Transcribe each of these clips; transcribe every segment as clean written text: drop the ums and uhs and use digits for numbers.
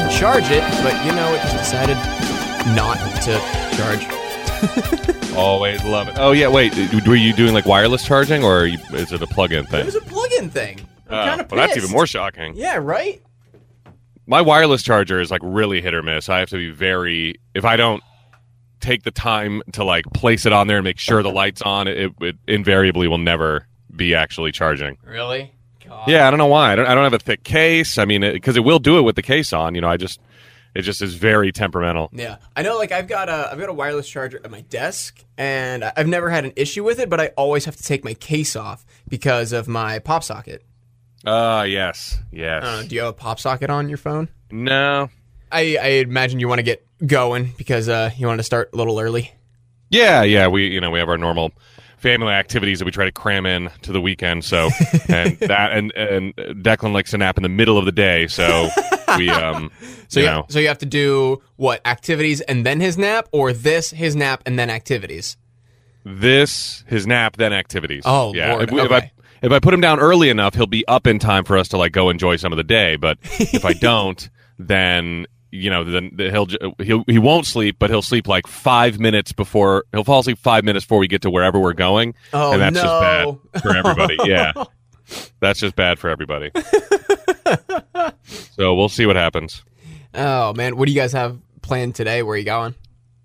didn't charge it, but you know, it just decided not to charge. Always love it. Oh yeah, wait, were you doing like wireless charging, or is it a plug-in thing? It was a plug-in thing. I'm kind of pissed. Well, that's even more shocking. Yeah, right? My wireless charger is like really hit or miss. I have to be very, if I don't take the time to like place it on there and make sure the light's on, it invariably will never be actually charging. Really? God. Yeah, I don't know why. I don't have a thick case. I mean, because it will do it with the case on. You know, it just is very temperamental. Yeah, I know. Like I've got a wireless charger at my desk, and I've never had an issue with it. But I always have to take my case off because of my pop socket. Yes. Do you have a pop socket on your phone? No. I imagine you want to get going because you want to start a little early. Yeah. We have our normal family activities that we try to cram in to the weekend. So, and Declan likes to nap in the middle of the day. So we, so you have to do what, activities and then his nap, or this, his nap, and then activities? This, his nap, then activities. Oh yeah. Lord. If I put him down early enough, he'll be up in time for us to like go enjoy some of the day. But if I don't, then, you know, he won't sleep, but he'll sleep like 5 minutes before, he'll fall asleep 5 minutes before we get to wherever we're going. Oh, and that's just bad for everybody. Yeah. That's just bad for everybody. So we'll see what happens. Oh man, what do you guys have planned today? Where are you going?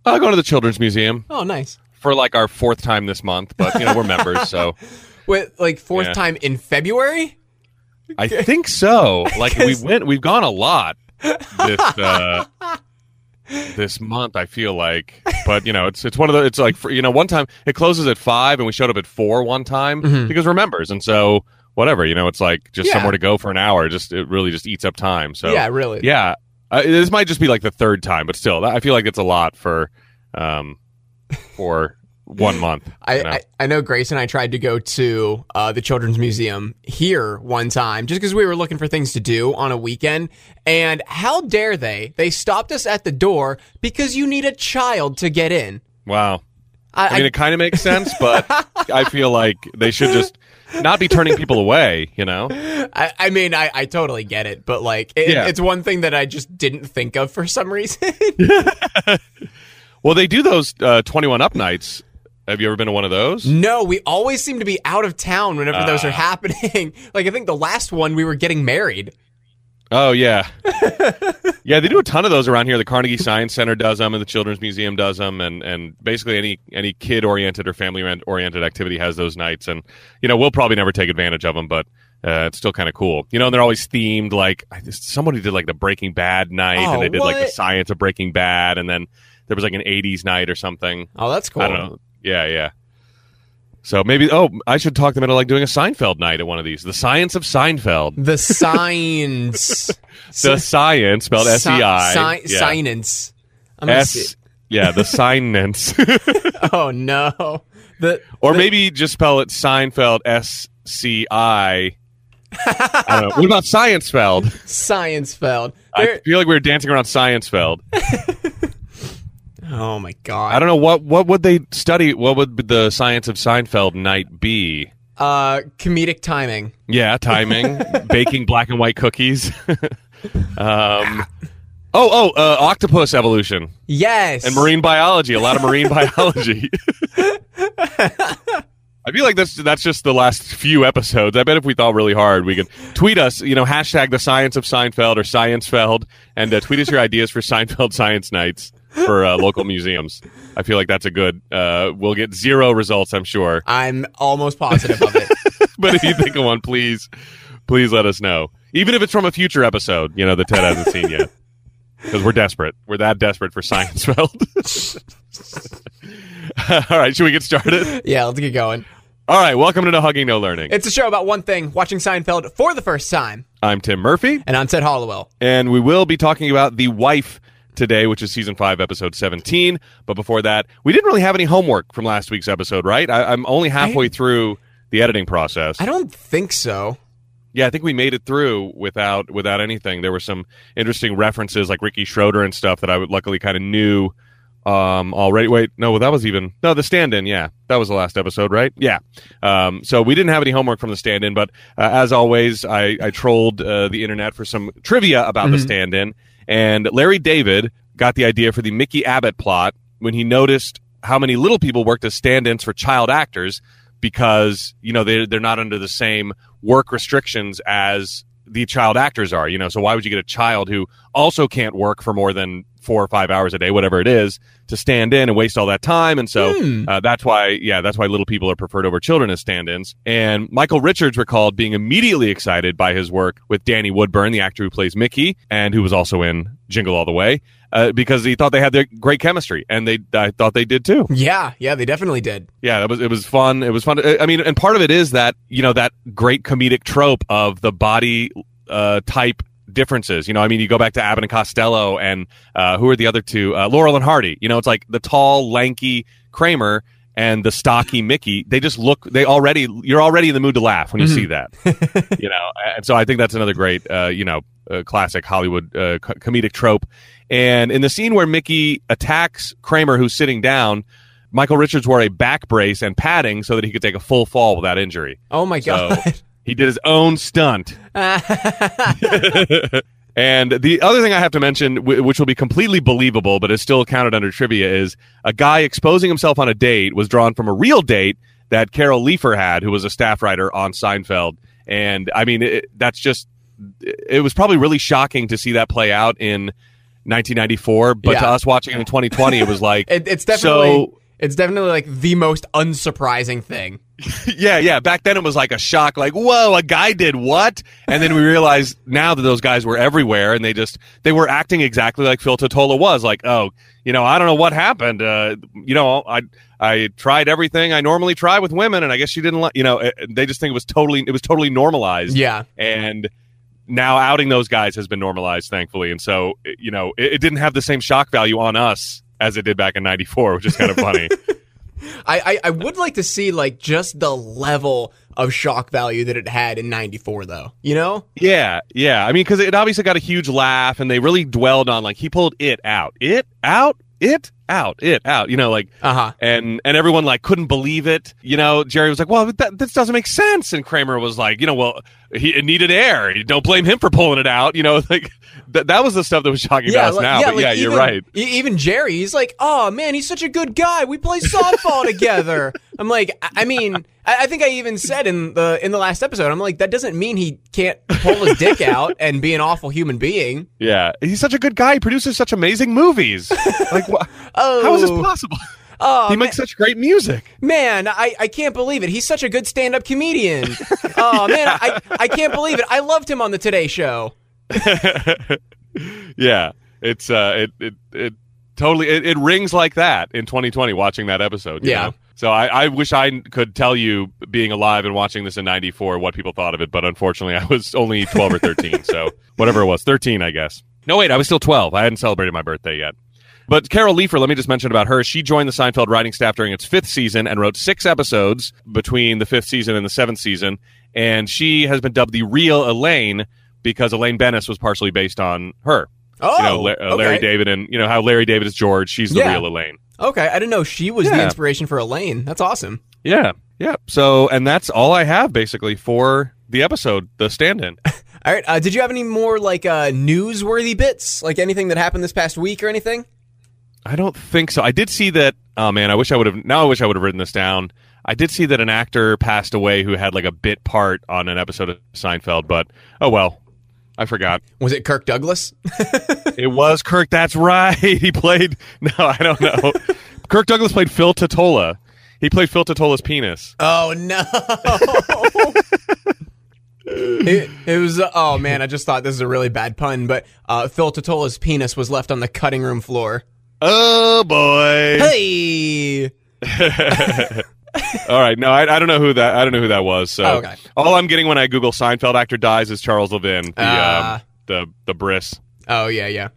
I'll go to the Children's Museum. Oh, nice. For like our fourth time this month, but you know, we're members, so. Wait, like fourth time in February? I think so. Like we've gone a lot. This month, I feel like, but you know, it's one of the, it's like, you know, one time it closes at 5 and we showed up at 4 one time, mm-hmm. because we're members, and so whatever, you know, it's like just somewhere to go for an hour. It really just eats up time. So yeah, really, yeah. This might just be like the third time, but still, I feel like it's a lot for 1 month. I know Grace and I tried to go to the Children's Museum here one time just because we were looking for things to do on a weekend. And how dare they? They stopped us at the door because you need a child to get in. Wow. I mean, it kind of makes sense, but I feel like they should just not be turning people away, you know? I mean, I totally get it, but like, it's one thing that I just didn't think of for some reason. Well, they do those 21 Up nights. Have you ever been to one of those? No, we always seem to be out of town whenever those are happening. Like, I think the last one, we were getting married. Oh, yeah. Yeah, they do a ton of those around here. The Carnegie Science Center does them, and the Children's Museum does them, and basically any kid-oriented or family-oriented activity has those nights. And, you know, we'll probably never take advantage of them, but it's still kind of cool. You know, and they're always themed. Like, somebody did, like, the Breaking Bad night, and they did, like, the science of Breaking Bad, and then there was, like, an 80s night or something. Oh, that's cool. I don't know. Yeah. So maybe, I should talk them into like doing a Seinfeld night at one of these. The Science of Seinfeld. The Science. The Science, spelled S-E-I. Science. S. Yeah, the Science. Oh, no. Or maybe just spell it Seinfeld, S-C-I. I don't know. What about Sciencefeld? Sciencefeld. I feel like we were dancing around Sciencefeld. Oh my God! I don't know what would they study. What would the Science of Seinfeld night be? Comedic timing. Yeah, timing. Baking black and white cookies. Octopus evolution. Yes. And marine biology. A lot of marine biology. I feel like that's just the last few episodes. I bet if we thought really hard, we could tweet us, you know, hashtag the Science of Seinfeld or Sciencefeld, and tweet us your ideas for Seinfeld Science Nights for local museums. I feel like that's a good, we'll get zero results, I'm sure. I'm almost positive of it. But if you think of one, please let us know. Even if it's from a future episode, you know, that Ted hasn't seen yet. Because we're desperate. We're that desperate for Sciencefeld. All right, should we get started? Yeah, let's get going. All right, welcome to No Hugging, No Learning. It's a show about one thing, watching Seinfeld for the first time. I'm Tim Murphy. And I'm Ted Hollowell. And we will be talking about The Wife today, which is Season 5, Episode 17. But before that, we didn't really have any homework from last week's episode, right? I'm only halfway through the editing process. I don't think so. Yeah, I think we made it through without anything. There were some interesting references like Ricky Schroeder and stuff that I would luckily kind of knew already. Wait, no, well, that was The Stand-In, yeah. That was the last episode, right? Yeah. So we didn't have any homework from The Stand-In, but as always, I trolled the internet for some trivia about The Stand-In, And Larry David got the idea for the Mickey Abbott plot when he noticed how many little people worked as stand-ins for child actors because, you know, they're not under the same work restrictions as the child actors are, you know. So why would you get a child who also can't work for more than 4 or 5 hours a day, whatever it is, to stand in and waste all that time? And so that's why little people are preferred over children as stand-ins. And Michael Richards recalled being immediately excited by his work with Danny Woodburn, the actor who plays Mickey and who was also in Jingle All the Way, because he thought they had their great chemistry, and I thought they did too. Yeah, they definitely did. Yeah, it was fun. It was fun. I mean, and part of it is that, you know, that great comedic trope of the body type differences. You know, I mean, you go back to Abbott and Costello and who are the other two? Laurel and Hardy. You know, it's like the tall, lanky Kramer and the stocky Mickey. They just look, you're already in the mood to laugh when you see that. You know, and so I think that's another great, classic Hollywood comedic trope. And in the scene where Mickey attacks Kramer, who's sitting down, Michael Richards wore a back brace and padding so that he could take a full fall without injury. Oh, my God. So he did his own stunt. And the other thing I have to mention, which will be completely believable but is still counted under trivia, is a guy exposing himself on a date was drawn from a real date that Carol Leifer had, who was a staff writer on Seinfeld. And, I mean, it was probably really shocking to see that play out in 1994, but to us watching it in 2020, it was like... It's definitely like the most unsurprising thing. Yeah. Back then it was like a shock, like, whoa, a guy did what? And then we realized now that those guys were everywhere, and they were acting exactly like Phil Tottola was, like, oh, you know, I don't know what happened. I tried everything I normally try with women, and I guess she didn't like, you know, they just think it was totally normalized. Yeah. And now outing those guys has been normalized, thankfully. And so, you know, it didn't have the same shock value on us as it did back in 94, which is kind of funny. I would like to see, like, just the level of shock value that it had in 94, though, you know? Yeah. I mean, because it obviously got a huge laugh, and they really dwelled on, like, he pulled it out, you know, like, and everyone, like, couldn't believe it. You know, Jerry was like, well, this doesn't make sense. And Kramer was like, you know, well, it needed air. Don't blame him for pulling it out. You know, like, that was the stuff that was shocking to us now. But you're right. Even Jerry, he's like, oh, man, he's such a good guy. We play softball together. I'm like, I mean, I think I even said in the last episode, I'm like, that doesn't mean he can't pull his dick out and be an awful human being. Yeah. He's such a good guy. He produces such amazing movies. Like, how is this possible? Oh, he makes such great music. Man, I can't believe it. He's such a good stand-up comedian. Oh, man, I can't believe it. I loved him on the Today Show. Yeah, it's it totally rings like that in 2020 watching that episode. You know? So I wish I could tell you, being alive and watching this in 94, what people thought of it. But unfortunately, I was only 12 or 13. So whatever it was, 13, I guess. No, wait, I was still 12. I hadn't celebrated my birthday yet. But Carol Leifer, let me just mention about her. She joined the Seinfeld writing staff during its 5th season and wrote 6 episodes between the 5th season and the 7th season. And she has been dubbed the real Elaine because Elaine Benes was partially based on her. Oh, you know, Larry David, and you know how Larry David is George. She's the real Elaine. Okay, I didn't know she was the inspiration for Elaine. That's awesome. Yeah. So, and that's all I have basically for the episode, The Stand-In. All right. Did you have any more like newsworthy bits, like anything that happened this past week or anything? I don't think so. I did see that. Oh man, I wish I would have written this down. I did see that an actor passed away who had like a bit part on an episode of Seinfeld, but oh well, I forgot. Was it Kirk Douglas? It was Kirk. That's right. He played. No, I don't know. Kirk Douglas played Phil Tottola. He played Phil Tottola's penis. Oh no. It was, oh man, I just thought this is a really bad pun, but Phil Tottola's penis was left on the cutting room floor. Oh, boy. Hey. All right. No, I don't know who that was. So all I'm getting when I Google Seinfeld actor dies is Charles Levin, the Briss. Oh, yeah.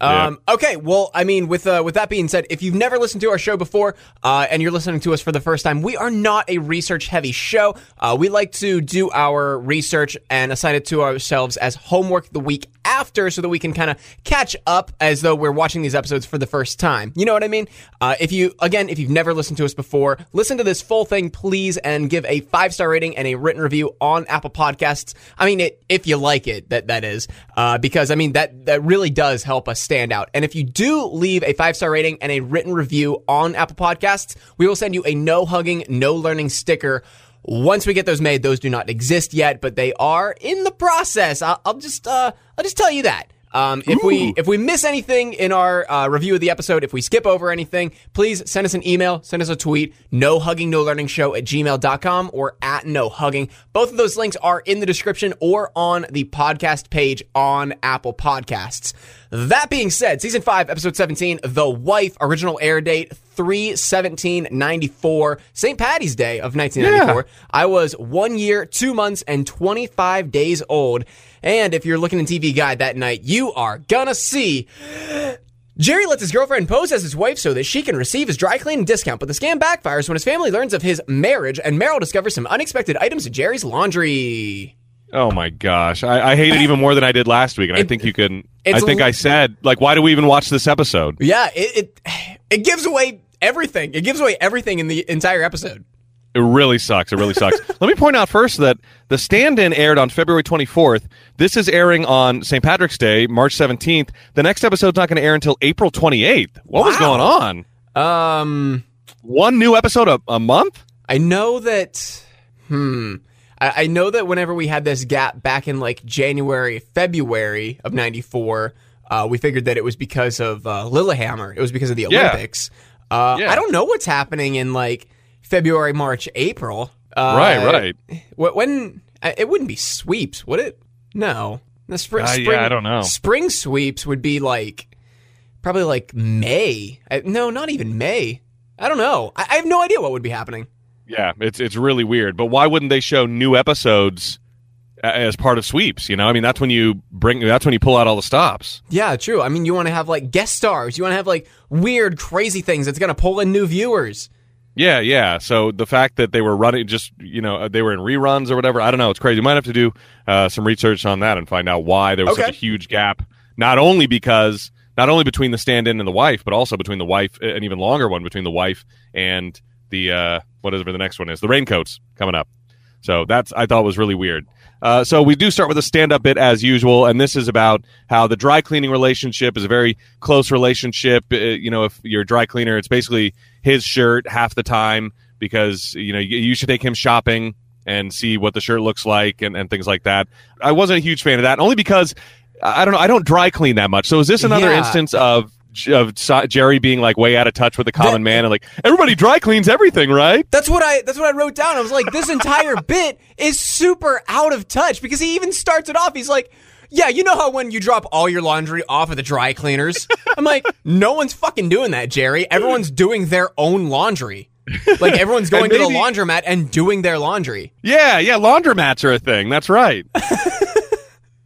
Okay. Well, I mean, with that being said, if you've never listened to our show before, and you're listening to us for the first time, we are not a research heavy show. We like to do our research and assign it to ourselves as homework the week after so that we can kind of catch up as though we're watching these episodes for the first time. You know what I mean? If you've never listened to us before, listen to this full thing, please, and give a 5-star rating and a written review on Apple Podcasts. I mean, if you like it, that is, because I mean, that really does help us stand out. And if you do leave a 5-star rating and a written review on Apple Podcasts, we will send you a no hugging, no learning sticker. Once we get those made, those do not exist yet, but they are in the process. I'll just tell you that. If we miss anything in our review of the episode, if we skip over anything, please send us an email, send us a tweet, nohuggingnolearningshow@gmail.com or @nohugging. Both of those links are in the description or on the podcast page on Apple Podcasts. That being said, Season 5, Episode 17, The Wife, original air date 3/17/94, St. Paddy's Day of 1994. Yeah. I was 1 year, 2 months, and 25 days old. And if you're looking in TV Guide that night, you are gonna see... Jerry lets his girlfriend pose as his wife so that she can receive his dry cleaning discount, but the scam backfires when his family learns of his marriage, and Meryl discovers some unexpected items in Jerry's laundry. Oh my gosh. I hate it even more than I did last week, and I said, like, why do we even watch this episode? Yeah, it gives away everything. It gives away everything in the entire episode. It really sucks. It really sucks. Let me point out first that The Stand-In aired on February 24th. This is airing on St. Patrick's Day, March 17th. The next episode's not going to air until April 28th. What was going on? One new episode a month? I know that... I know that whenever we had this gap back in like January, February of 94, we figured that it was because of Lillehammer. It was because of the Olympics. Yeah. I don't know what's happening in like... February, March, April. Right. When it wouldn't be sweeps, would it? No. The spring, yeah, I don't know. Spring sweeps would be like probably like May. No, not even May. I don't know. I have no idea what would be happening. Yeah, it's really weird. But why wouldn't they show new episodes as part of sweeps? You know, I mean, that's when you pull out all the stops. Yeah, true. I mean, you want to have like guest stars. You want to have like weird, crazy things that's going to pull in new viewers. Yeah. So the fact that they were running, just, you know, they were in reruns or whatever, I don't know. It's crazy. You might have to do some research on that and find out why there was such a huge gap. Not only between The Stand-In and The Wife, but also between The Wife, an even longer one between The Wife and the whatever the next one is, The Raincoats coming up. So that's, I thought, was really weird. So we do start with a stand-up bit as usual, and this is about how the dry cleaning relationship is a very close relationship. You know, if you're a dry cleaner, it's basically his shirt half the time because, you know, you should take him shopping and see what the shirt looks like and things like that. I wasn't a huge fan of that, only because, I don't know, I don't dry clean that much. So is this another instance of Jerry being like way out of touch with the common man and like everybody dry cleans everything, right? That's what I wrote down. I was like, this entire bit is super out of touch because he even starts it off. He's like, yeah, you know how when you drop all your laundry off at the dry cleaners? I'm like, no one's fucking doing that, Jerry. Everyone's doing their own laundry. Like everyone's going to the laundromat and doing their laundry. Yeah. Laundromats are a thing. That's right.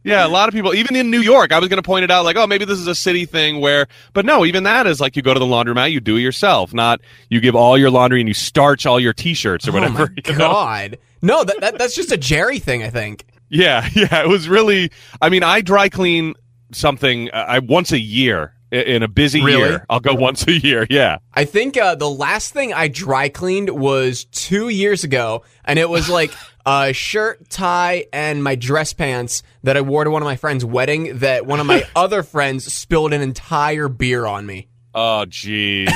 Yeah, a lot of people, even in New York, I was going to point it out, like, oh, maybe this is a city thing where, but no, even that is like you go to the laundromat, you do it yourself, not you give all your laundry and you starch all your T-shirts or whatever. Oh, my God. Know? No, that's just a Jerry thing, I think. Yeah, it was really, I mean, I dry clean something once a year in a busy year. I'll go once a year, yeah. I think the last thing I dry cleaned was 2 years ago, and it was like... A shirt, tie, and my dress pants that I wore to one of my friends' wedding that one of my other friends spilled an entire beer on me. Oh, jeez.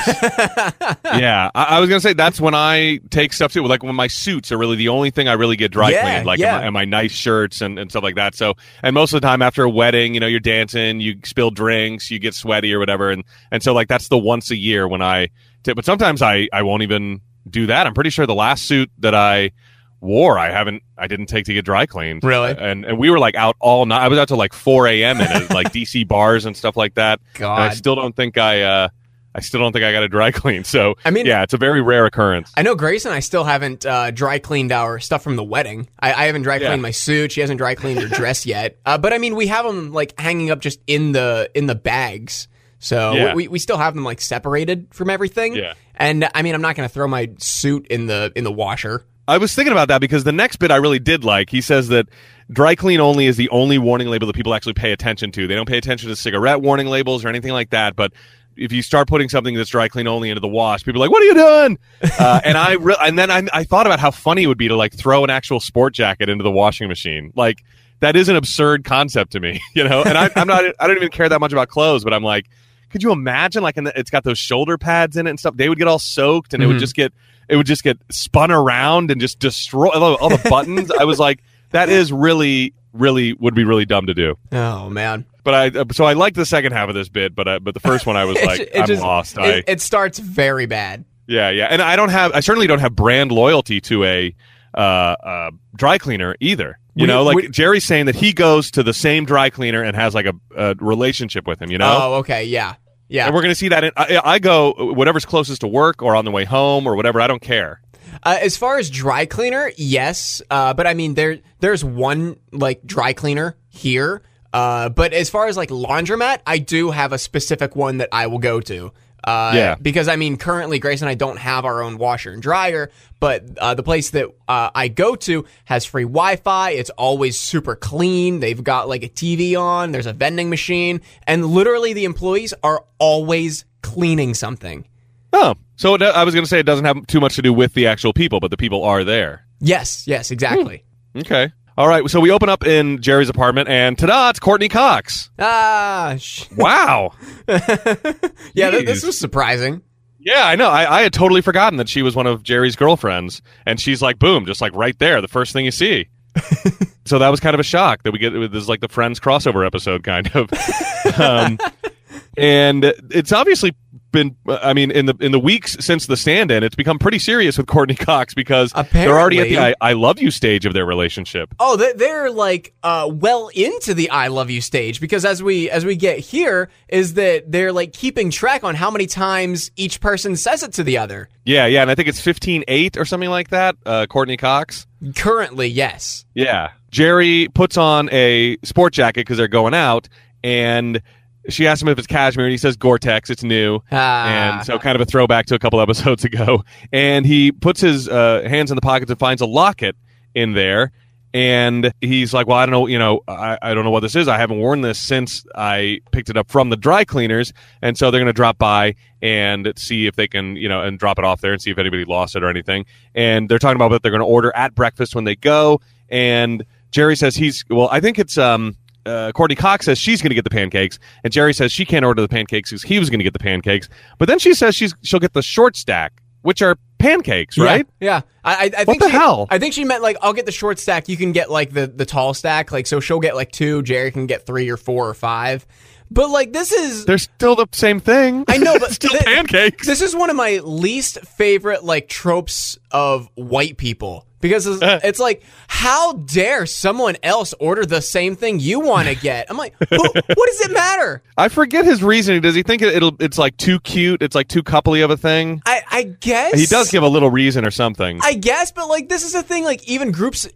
Yeah, I was going to say that's when I take stuff too. Like when my suits are really the only thing I really get dry cleaned, like and my nice shirts and stuff like that. So, and most of the time after a wedding, you know, you're dancing, you spill drinks, you get sweaty or whatever. And so like that's the once a year when I tip. But sometimes I won't even do that. I'm pretty sure the last suit that I... I didn't take to get dry cleaned. Really? And we were like out all night. I was out till like 4 a.m. in like DC bars and stuff like that. God. And I still don't think I got a dry clean. So I mean, yeah, it's a very rare occurrence. I know Grace and I still haven't dry cleaned our stuff from the wedding. I haven't dry cleaned my suit. She hasn't dry cleaned her dress yet. But I mean, we have them like hanging up just in the bags. So we still have them like separated from everything. Yeah. And I mean, I'm not going to throw my suit in the washer. I was thinking about that because the next bit I really did like. He says that dry clean only is the only warning label that people actually pay attention to. They don't pay attention to cigarette warning labels or anything like that, but if you start putting something that's dry clean only into the wash, people are like, what are you doing? And then I thought about how funny it would be to like throw an actual sport jacket into the washing machine. Like, that is an absurd concept to me, you know? And I don't even care that much about clothes, but I'm like, could you imagine? Like, it's got those shoulder pads in it and stuff. They would get all soaked, and it would just get spun around and just destroy all the buttons. I was like, that is really, really would be really dumb to do. Oh man! But I liked the second half of this bit, but the first one I was like, I'm just lost. It starts very bad. Yeah, and I certainly don't have brand loyalty to a dry cleaner either. You know, Jerry's saying that he goes to the same dry cleaner and has like a relationship with him, you know? Oh, okay. Yeah. And we're going to see that. I go whatever's closest to work or on the way home or whatever. I don't care. As far as dry cleaner, yes. But I mean, there's one like dry cleaner here. But as far as like laundromat, I do have a specific one that I will go to. Yeah. Because, I mean, currently Grace and I don't have our own washer and dryer, but the place that I go to has free Wi-Fi. It's always super clean. They've got, like, a TV on. There's a vending machine. And literally the employees are always cleaning something. Oh. So I was going to say it doesn't have too much to do with the actual people, but the people are there. Yes, exactly. Okay. All right, so we open up in Jerry's apartment, and ta-da, it's Courtney Cox. Wow. Yeah, this was surprising. Yeah, I know. I had totally forgotten that she was one of Jerry's girlfriends, and she's like, boom, just like right there, the first thing you see. So that was kind of a shock that we get. This is like the Friends crossover episode, kind of. And it's obviously been, I mean, in the weeks since The Stand-In, it's become pretty serious with Courtney Cox because they're already at the I love you stage of their relationship. Oh, they're like well into the I love you stage, because as we get here is that they're like keeping track on how many times each person says it to the other. Yeah, and I think it's 15-8 or something like that, Courtney Cox. Currently, yes. Yeah. Jerry puts on a sport jacket because they're going out, and she asked him if it's cashmere, and he says Gore-Tex, it's new. And so kind of a throwback to a couple episodes ago. And he puts his hands in the pockets and finds a locket in there. And he's like, well, I don't know, you know, I don't know what this is. I haven't worn this since I picked it up from the dry cleaners. And so they're going to drop by and see if they can, you know, and drop it off there and see if anybody lost it or anything. And they're talking about what they're going to order at breakfast when they go. And Jerry says I think it's... Courtney Cox says she's going to get the pancakes, and Jerry says she can't order the pancakes because he was going to get the pancakes. But then she says she'll get the short stack, which are pancakes, right? Yeah. I what the hell? I think she meant like, I'll get the short stack. You can get like the tall stack. Like, so she'll get like 2. Jerry can get 3 or 4 or 5. But like, this is... They're still the same thing. I know, but... still pancakes. This is one of my least favorite like tropes of white people. Because it's like, how dare someone else order the same thing you want to get? I'm like, what does it matter? I forget his reasoning. Does he think it's like too cute? It's like too coupley of a thing? I guess. He does give a little reason or something. I guess, but like, this is a thing, like even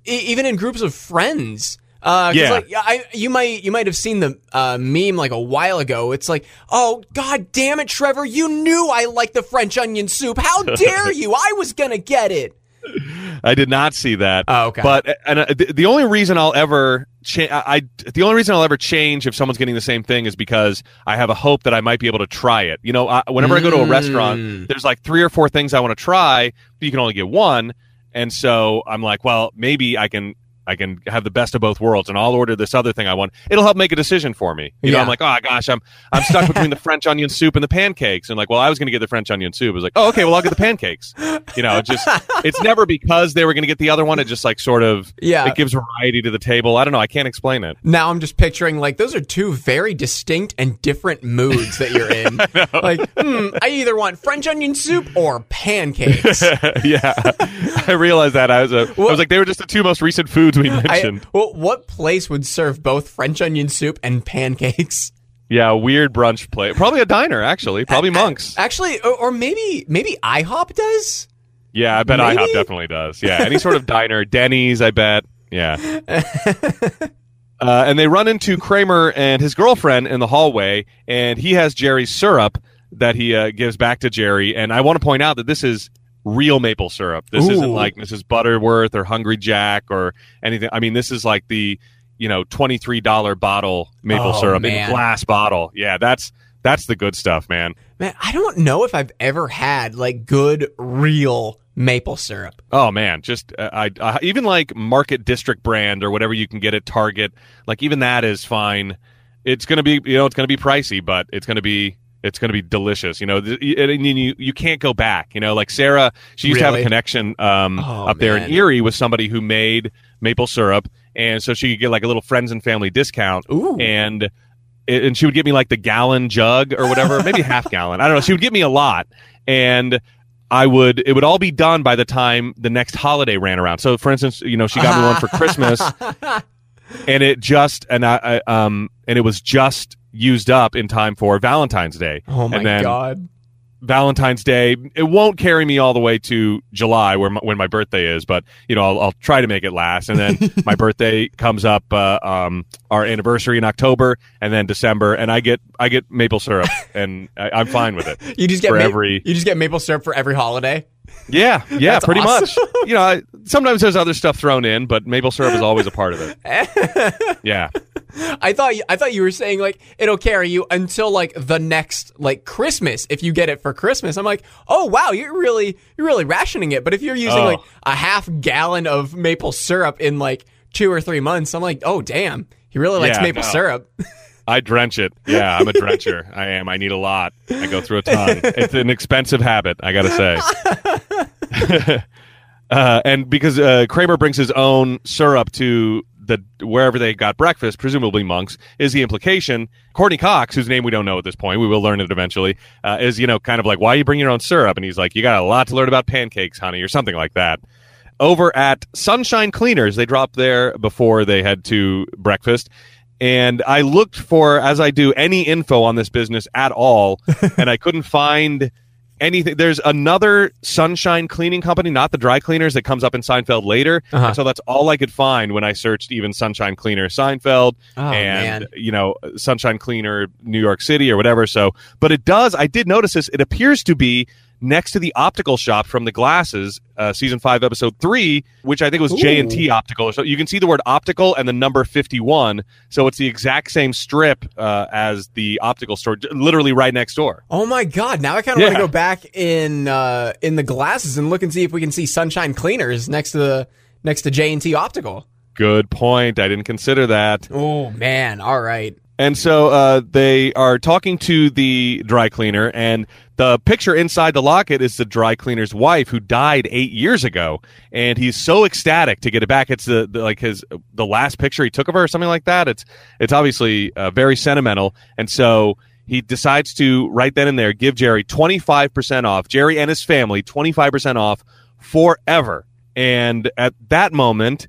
in groups of friends. Yeah. Like, you might have seen the meme like a while ago. It's like, oh, God damn it, Trevor. You knew I liked the French onion soup. How dare you? I was going to get it. I did not see that. Oh, okay. But the only reason I'll ever change if someone's getting the same thing is because I have a hope that I might be able to try it. You know, whenever I go to a restaurant, there's like 3 or 4 things I want to try, but you can only get one, and so I'm like, well, maybe I can have the best of both worlds, and I'll order this other thing I want. It'll help make a decision for me. You know, I'm like, oh, gosh, I'm stuck between the French onion soup and the pancakes. And like, well, I was going to get the French onion soup. I was like, oh, okay, well, I'll get the pancakes. You know, just it's never because they were going to get the other one. It just like sort of it gives variety to the table. I don't know. I can't explain it. Now I'm just picturing like those are 2 very distinct and different moods that you're in. Like, I either want French onion soup or pancakes. Yeah. I realized that. I was like, they were just the 2 most recent foods we mentioned. What place would serve both French onion soup and pancakes? Yeah, a weird brunch place. Probably a diner, actually. Probably Monks. Actually, or maybe IHOP does? Yeah, I bet maybe? IHOP definitely does. Yeah, any sort of diner. Denny's, I bet. Yeah. And they run into Kramer and his girlfriend in the hallway, and he has Jerry's syrup that he gives back to Jerry. And I want to point out that this is real maple syrup. This isn't like Mrs. Butterworth or Hungry Jack or anything. I mean, this is like the, you know, $23 bottle maple syrup in a glass bottle. Yeah, that's the good stuff, man. Man, I don't know if I've ever had like good real maple syrup. Oh man, just I even like Market District brand or whatever you can get at Target. Like even that is fine. It's going to be, you know, it's going to be pricey, but it's going to be delicious. You know, you can't go back, you know, like Sarah, she used to have a connection up there in Erie with somebody who made maple syrup. And so she could get like a little friends and family discount. Ooh. And she would get me like the gallon jug or whatever, maybe half gallon. I don't know. She would get me a lot. And it would all be done by the time the next holiday ran around. So for instance, you know, she got me one for Christmas and it was just used up in time for Valentine's Day. Oh my God. Valentine's Day, it won't carry me all the way to July when my birthday is, but you know, I'll try to make it last. And then my birthday comes up, our anniversary in October and then December, and I get maple syrup and I'm fine with it. You just get maple syrup for every holiday. Yeah, pretty awesome. Much. You know, sometimes there's other stuff thrown in, but maple syrup is always a part of it. Yeah. I thought you were saying like it'll carry you until like the next like Christmas if you get it for Christmas. I'm like, oh wow, you're really rationing it. But if you're using like a half gallon of maple syrup in like 2 or 3 months, I'm like, oh damn, he really likes maple syrup. I drench it. Yeah, I'm a drencher. I am. I need a lot. I go through a ton. It's an expensive habit, I gotta say. And because Kramer brings his own syrup to wherever they got breakfast, presumably Monks, is the implication. Courtney Cox, whose name we don't know at this point, we will learn it eventually, is, you know, kind of like, why you bring your own syrup? And he's like, you got a lot to learn about pancakes, honey, or something like that. Over at Sunshine Cleaners, they drop there before they head to breakfast. And I looked for, as I do, any info on this business at all, and I couldn't find anything. There's another Sunshine cleaning company, not the dry cleaners, that comes up in Seinfeld later. Uh-huh. And so that's all I could find when I searched even Sunshine Cleaner Seinfeld you know, Sunshine Cleaner New York City or whatever. So, but it does, I did notice this, it appears to be next to the optical shop from The Glasses, season 5, episode 3, which I think was J&T Optical. So you can see the word optical and the number 51. So it's the exact same strip as the optical store, literally right next door. Oh my God. Now I kind of want to go back in The Glasses and look and see if we can see Sunshine Cleaners next to J&T Optical. Good point. I didn't consider that. Oh man. All right. And so they are talking to the dry cleaner, and the picture inside the locket is the dry cleaner's wife, who died 8 years ago. And he's so ecstatic to get it back. It's the last picture he took of her, or something like that. It's obviously very sentimental, and so he decides to right then and there give Jerry 25% off. Jerry and his family 25% off forever. And at that moment,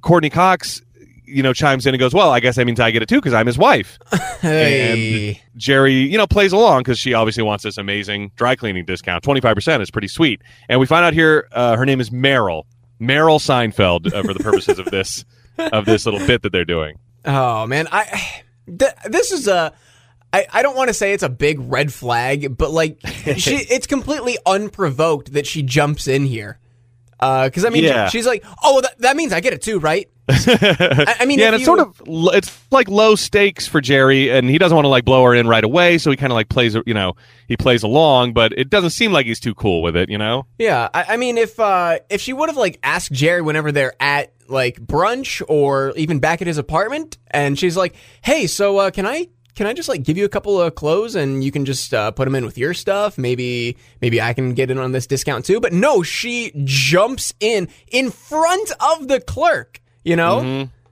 Courtney Cox, you know, chimes in and goes, well, I guess that means I get it too because I'm his wife. Hey. And Jerry, you know, plays along because she obviously wants this amazing dry cleaning discount. 25% is pretty sweet. And we find out here her name is Meryl Seinfeld for the purposes of this little bit that they're doing. Oh man, this is a, I don't want to say it's a big red flag, but like it's completely unprovoked that she jumps in here. Because I mean, she's like, oh, that means I get it too, right? I mean, yeah, and it's like low stakes for Jerry, and he doesn't want to like blow her in right away, so he kind of like plays along, but it doesn't seem like he's too cool with it, you know? Yeah, I mean, if she would have like asked Jerry whenever they're at like brunch or even back at his apartment, and she's like, hey, so can I just like give you a couple of clothes and you can just put them in with your stuff? Maybe I can get in on this discount too. But no, she jumps in front of the clerk, you know?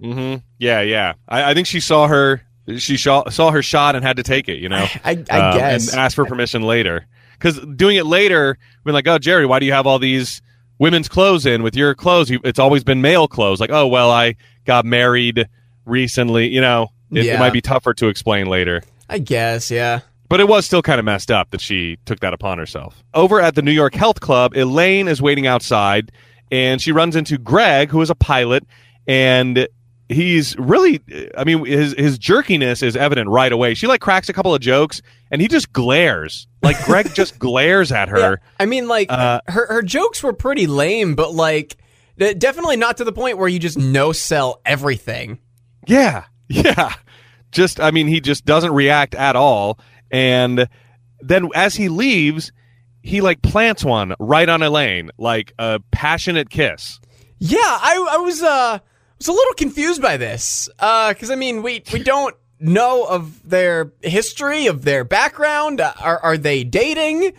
Mm-hmm. Mm-hmm. Yeah, yeah. I think she saw her. She saw her shot and had to take it, you know? I guess. And asked for permission later. Because doing it later, being like, oh, Jerry, why do you have all these women's clothes in with your clothes? It's always been male clothes. Like, oh, well, I got married recently, you know? It might be tougher to explain later. I guess, yeah. But it was still kind of messed up that she took that upon herself. Over at the New York Health Club, Elaine is waiting outside, and she runs into Greg, who is a pilot, and he's really, I mean, his jerkiness is evident right away. She like cracks a couple of jokes and he just glares. Like Greg just glares at her. Yeah. I mean, like her jokes were pretty lame, but like definitely not to the point where you just no-sell everything. Yeah. Yeah. Just, I mean, he just doesn't react at all. And then as he leaves, he like plants one right on Elaine, like a passionate kiss. Yeah, I was a little confused by this because I mean we don't know of their history, of their background. Are they dating?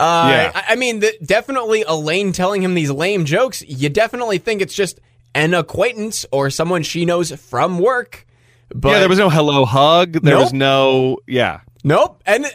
Yeah. I mean, definitely Elaine telling him these lame jokes. You definitely think it's just an acquaintance or someone she knows from work. But yeah, there was no hello hug. There was no Nope. And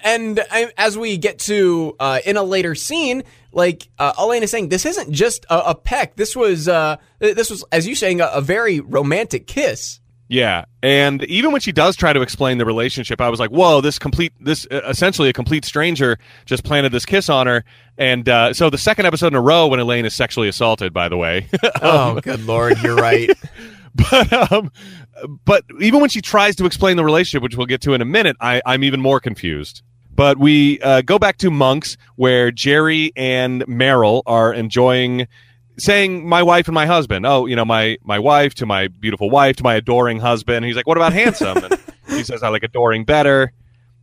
as we get to in a later scene, like Elaine is saying, this isn't just a peck. This was, as you saying, a very romantic kiss. Yeah. And even when she does try to explain the relationship, I was like, whoa, essentially a complete stranger just planted this kiss on her. And so the second episode in a row when Elaine is sexually assaulted, by the way. Oh, good Lord. You're right. But even when she tries to explain the relationship, which we'll get to in a minute, I'm even more confused. But we go back to Monks, where Jerry and Meryl are enjoying saying, my wife and my husband. Oh, you know, my wife to my beautiful wife to my adoring husband. And he's like, what about handsome? And he says, I like adoring better,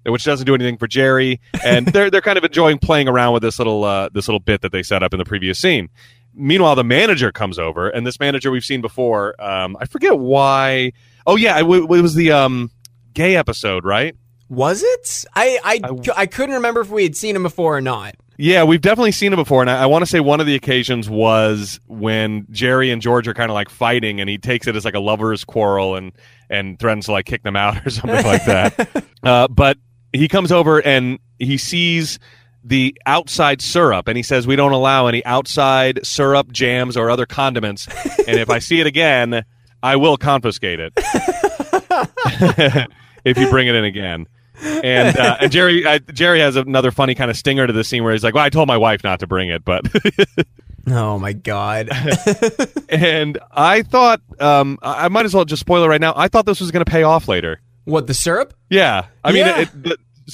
which doesn't do anything for Jerry. And they're kind of enjoying playing around with this little bit that they set up in the previous scene. Meanwhile, the manager comes over, and this manager we've seen before. I forget why. Oh, yeah, it was the gay episode, right? Was it? I couldn't remember if we had seen him before or not. Yeah, we've definitely seen him before, and I want to say one of the occasions was when Jerry and George are kind of like fighting, and he takes it as like a lover's quarrel and threatens to like kick them out or something like that. But he comes over, and he sees the outside syrup, and he says, we don't allow any outside syrup, jams, or other condiments, and if I see it again, I will confiscate it if you bring it in again. And Jerry has another funny kind of stinger to the scene where he's like, well, I told my wife not to bring it, but oh my God. And I thought I might as well just spoil it right now. I thought this was going to pay off later. What, the syrup? Yeah. I mean, yeah.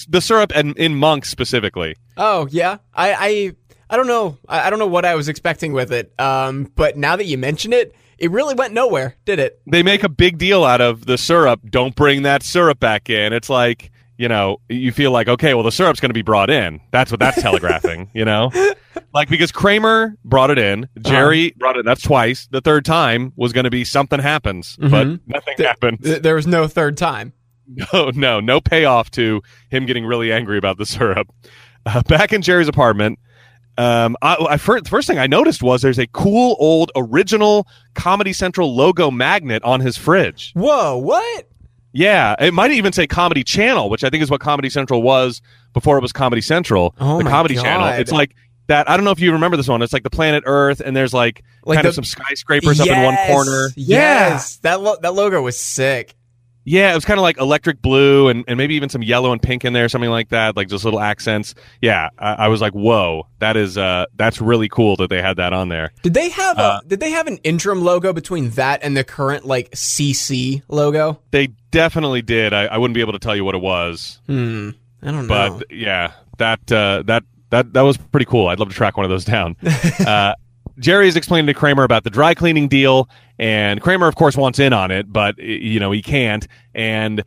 The syrup and in Monks specifically. Oh yeah, I don't know. I don't know what I was expecting with it. But now that you mention it, it really went nowhere, did it? They make a big deal out of the syrup. Don't bring that syrup back in. It's like, you know, you feel like, okay, well, the syrup's going to be brought in. That's what that's telegraphing, you know, like because Kramer brought it in, Jerry brought it. That's twice. The third time was going to be something happens, but nothing happens. There was no third time. No payoff to him getting really angry about the syrup. Back in Jerry's apartment, first thing I noticed was there's a cool old original Comedy Central logo magnet on his fridge. Whoa, what? Yeah, it might even say Comedy Channel, which I think is what Comedy Central was before it was Comedy Central. Oh, the Comedy Channel. It's like that. I don't know if you remember this one. It's like the planet Earth, and there's like kind of some skyscrapers up in one corner. Yes, yeah. That logo was sick. Yeah, it was kind of like electric blue and maybe even some yellow and pink in there, something like that, like just little accents. Yeah, I was like, whoa, that's really cool that they had that on there. Did they have an interim logo between that and the current like CC logo? They definitely did. I wouldn't be able to tell you what it was. I don't know. But yeah, that was pretty cool. I'd love to track one of those down. Jerry is explaining to Kramer about the dry cleaning deal, and Kramer, of course, wants in on it, but, you know, he can't. And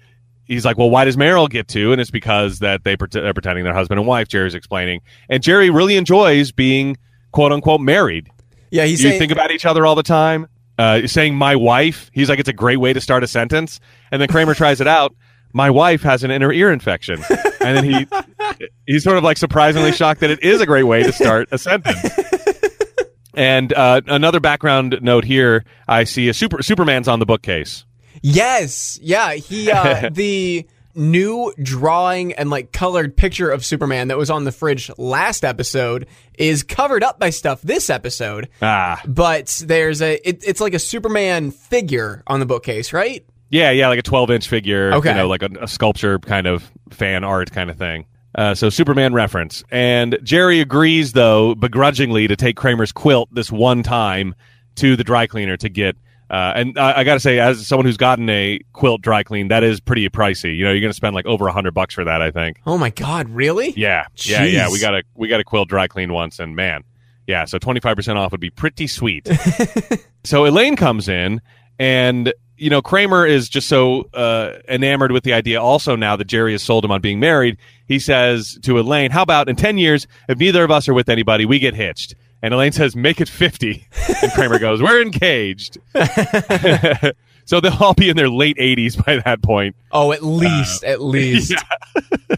he's like, well, why does Meryl get to? And it's because that they are pretending they're husband and wife, Jerry's explaining. And Jerry really enjoys being, quote unquote, married. Yeah, he's saying, you think about each other all the time. Saying my wife. He's like, it's a great way to start a sentence. And then Kramer tries it out. My wife has an inner ear infection. And then he's sort of like surprisingly shocked that it is a great way to start a sentence. And another background note here, I see a Superman's on the bookcase. Yes. Yeah. He the new drawing and like colored picture of Superman that was on the fridge last episode is covered up by stuff this episode. But there's it's like a Superman figure on the bookcase, right? Yeah, like a 12-inch figure, okay. You know, like a sculpture kind of fan art kind of thing. So Superman reference. And Jerry agrees, though, begrudgingly to take Kramer's quilt this one time to the dry cleaner to get And I got to say, as someone who's gotten a quilt dry clean, that is pretty pricey. You know, you're going to spend like over $100 for that, I think. Oh my God, really? Yeah. Jeez. Yeah. We got a quilt dry clean once, and man, yeah. So 25% off would be pretty sweet. So Elaine comes in, and you know, Kramer is just so enamored with the idea also now that Jerry has sold him on being married. He says to Elaine, how about in 10 years, if neither of us are with anybody, we get hitched? And Elaine says, make it 50. And Kramer goes, we're engaged. So they'll all be in their late 80s by that point. Oh, at least. Yeah.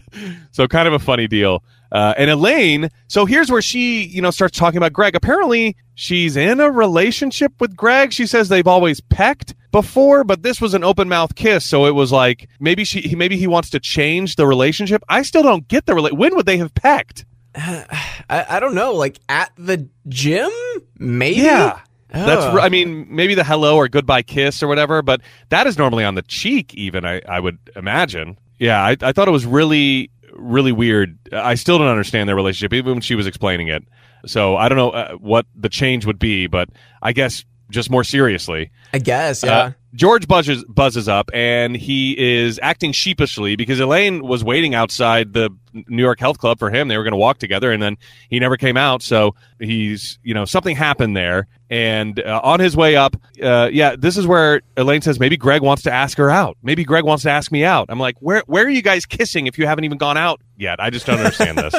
So kind of a funny deal. And Elaine, so here's where she, you know, starts talking about Greg. Apparently, she's in a relationship with Greg. She says they've always pecked before, but this was an open mouth kiss, so it was like maybe he wants to change the relationship. I still don't get the when would they have pecked? I don't know, like at the gym, maybe. Yeah. Oh. That's, I mean, maybe the hello or goodbye kiss or whatever, but that is normally on the cheek. Even I would imagine. Yeah, I thought it was really, really weird. I still don't understand their relationship, even when she was explaining it. So I don't know what the change would be, but I guess just more seriously. I guess, yeah. George buzzes up, and he is acting sheepishly because Elaine was waiting outside the New York Health Club for him. They were going to walk together, and then he never came out. So he's, you know, something happened there. And on his way up, this is where Elaine says, maybe Greg wants to ask her out. Maybe Greg wants to ask me out. I'm like, where are you guys kissing if you haven't even gone out yet? I just don't understand this.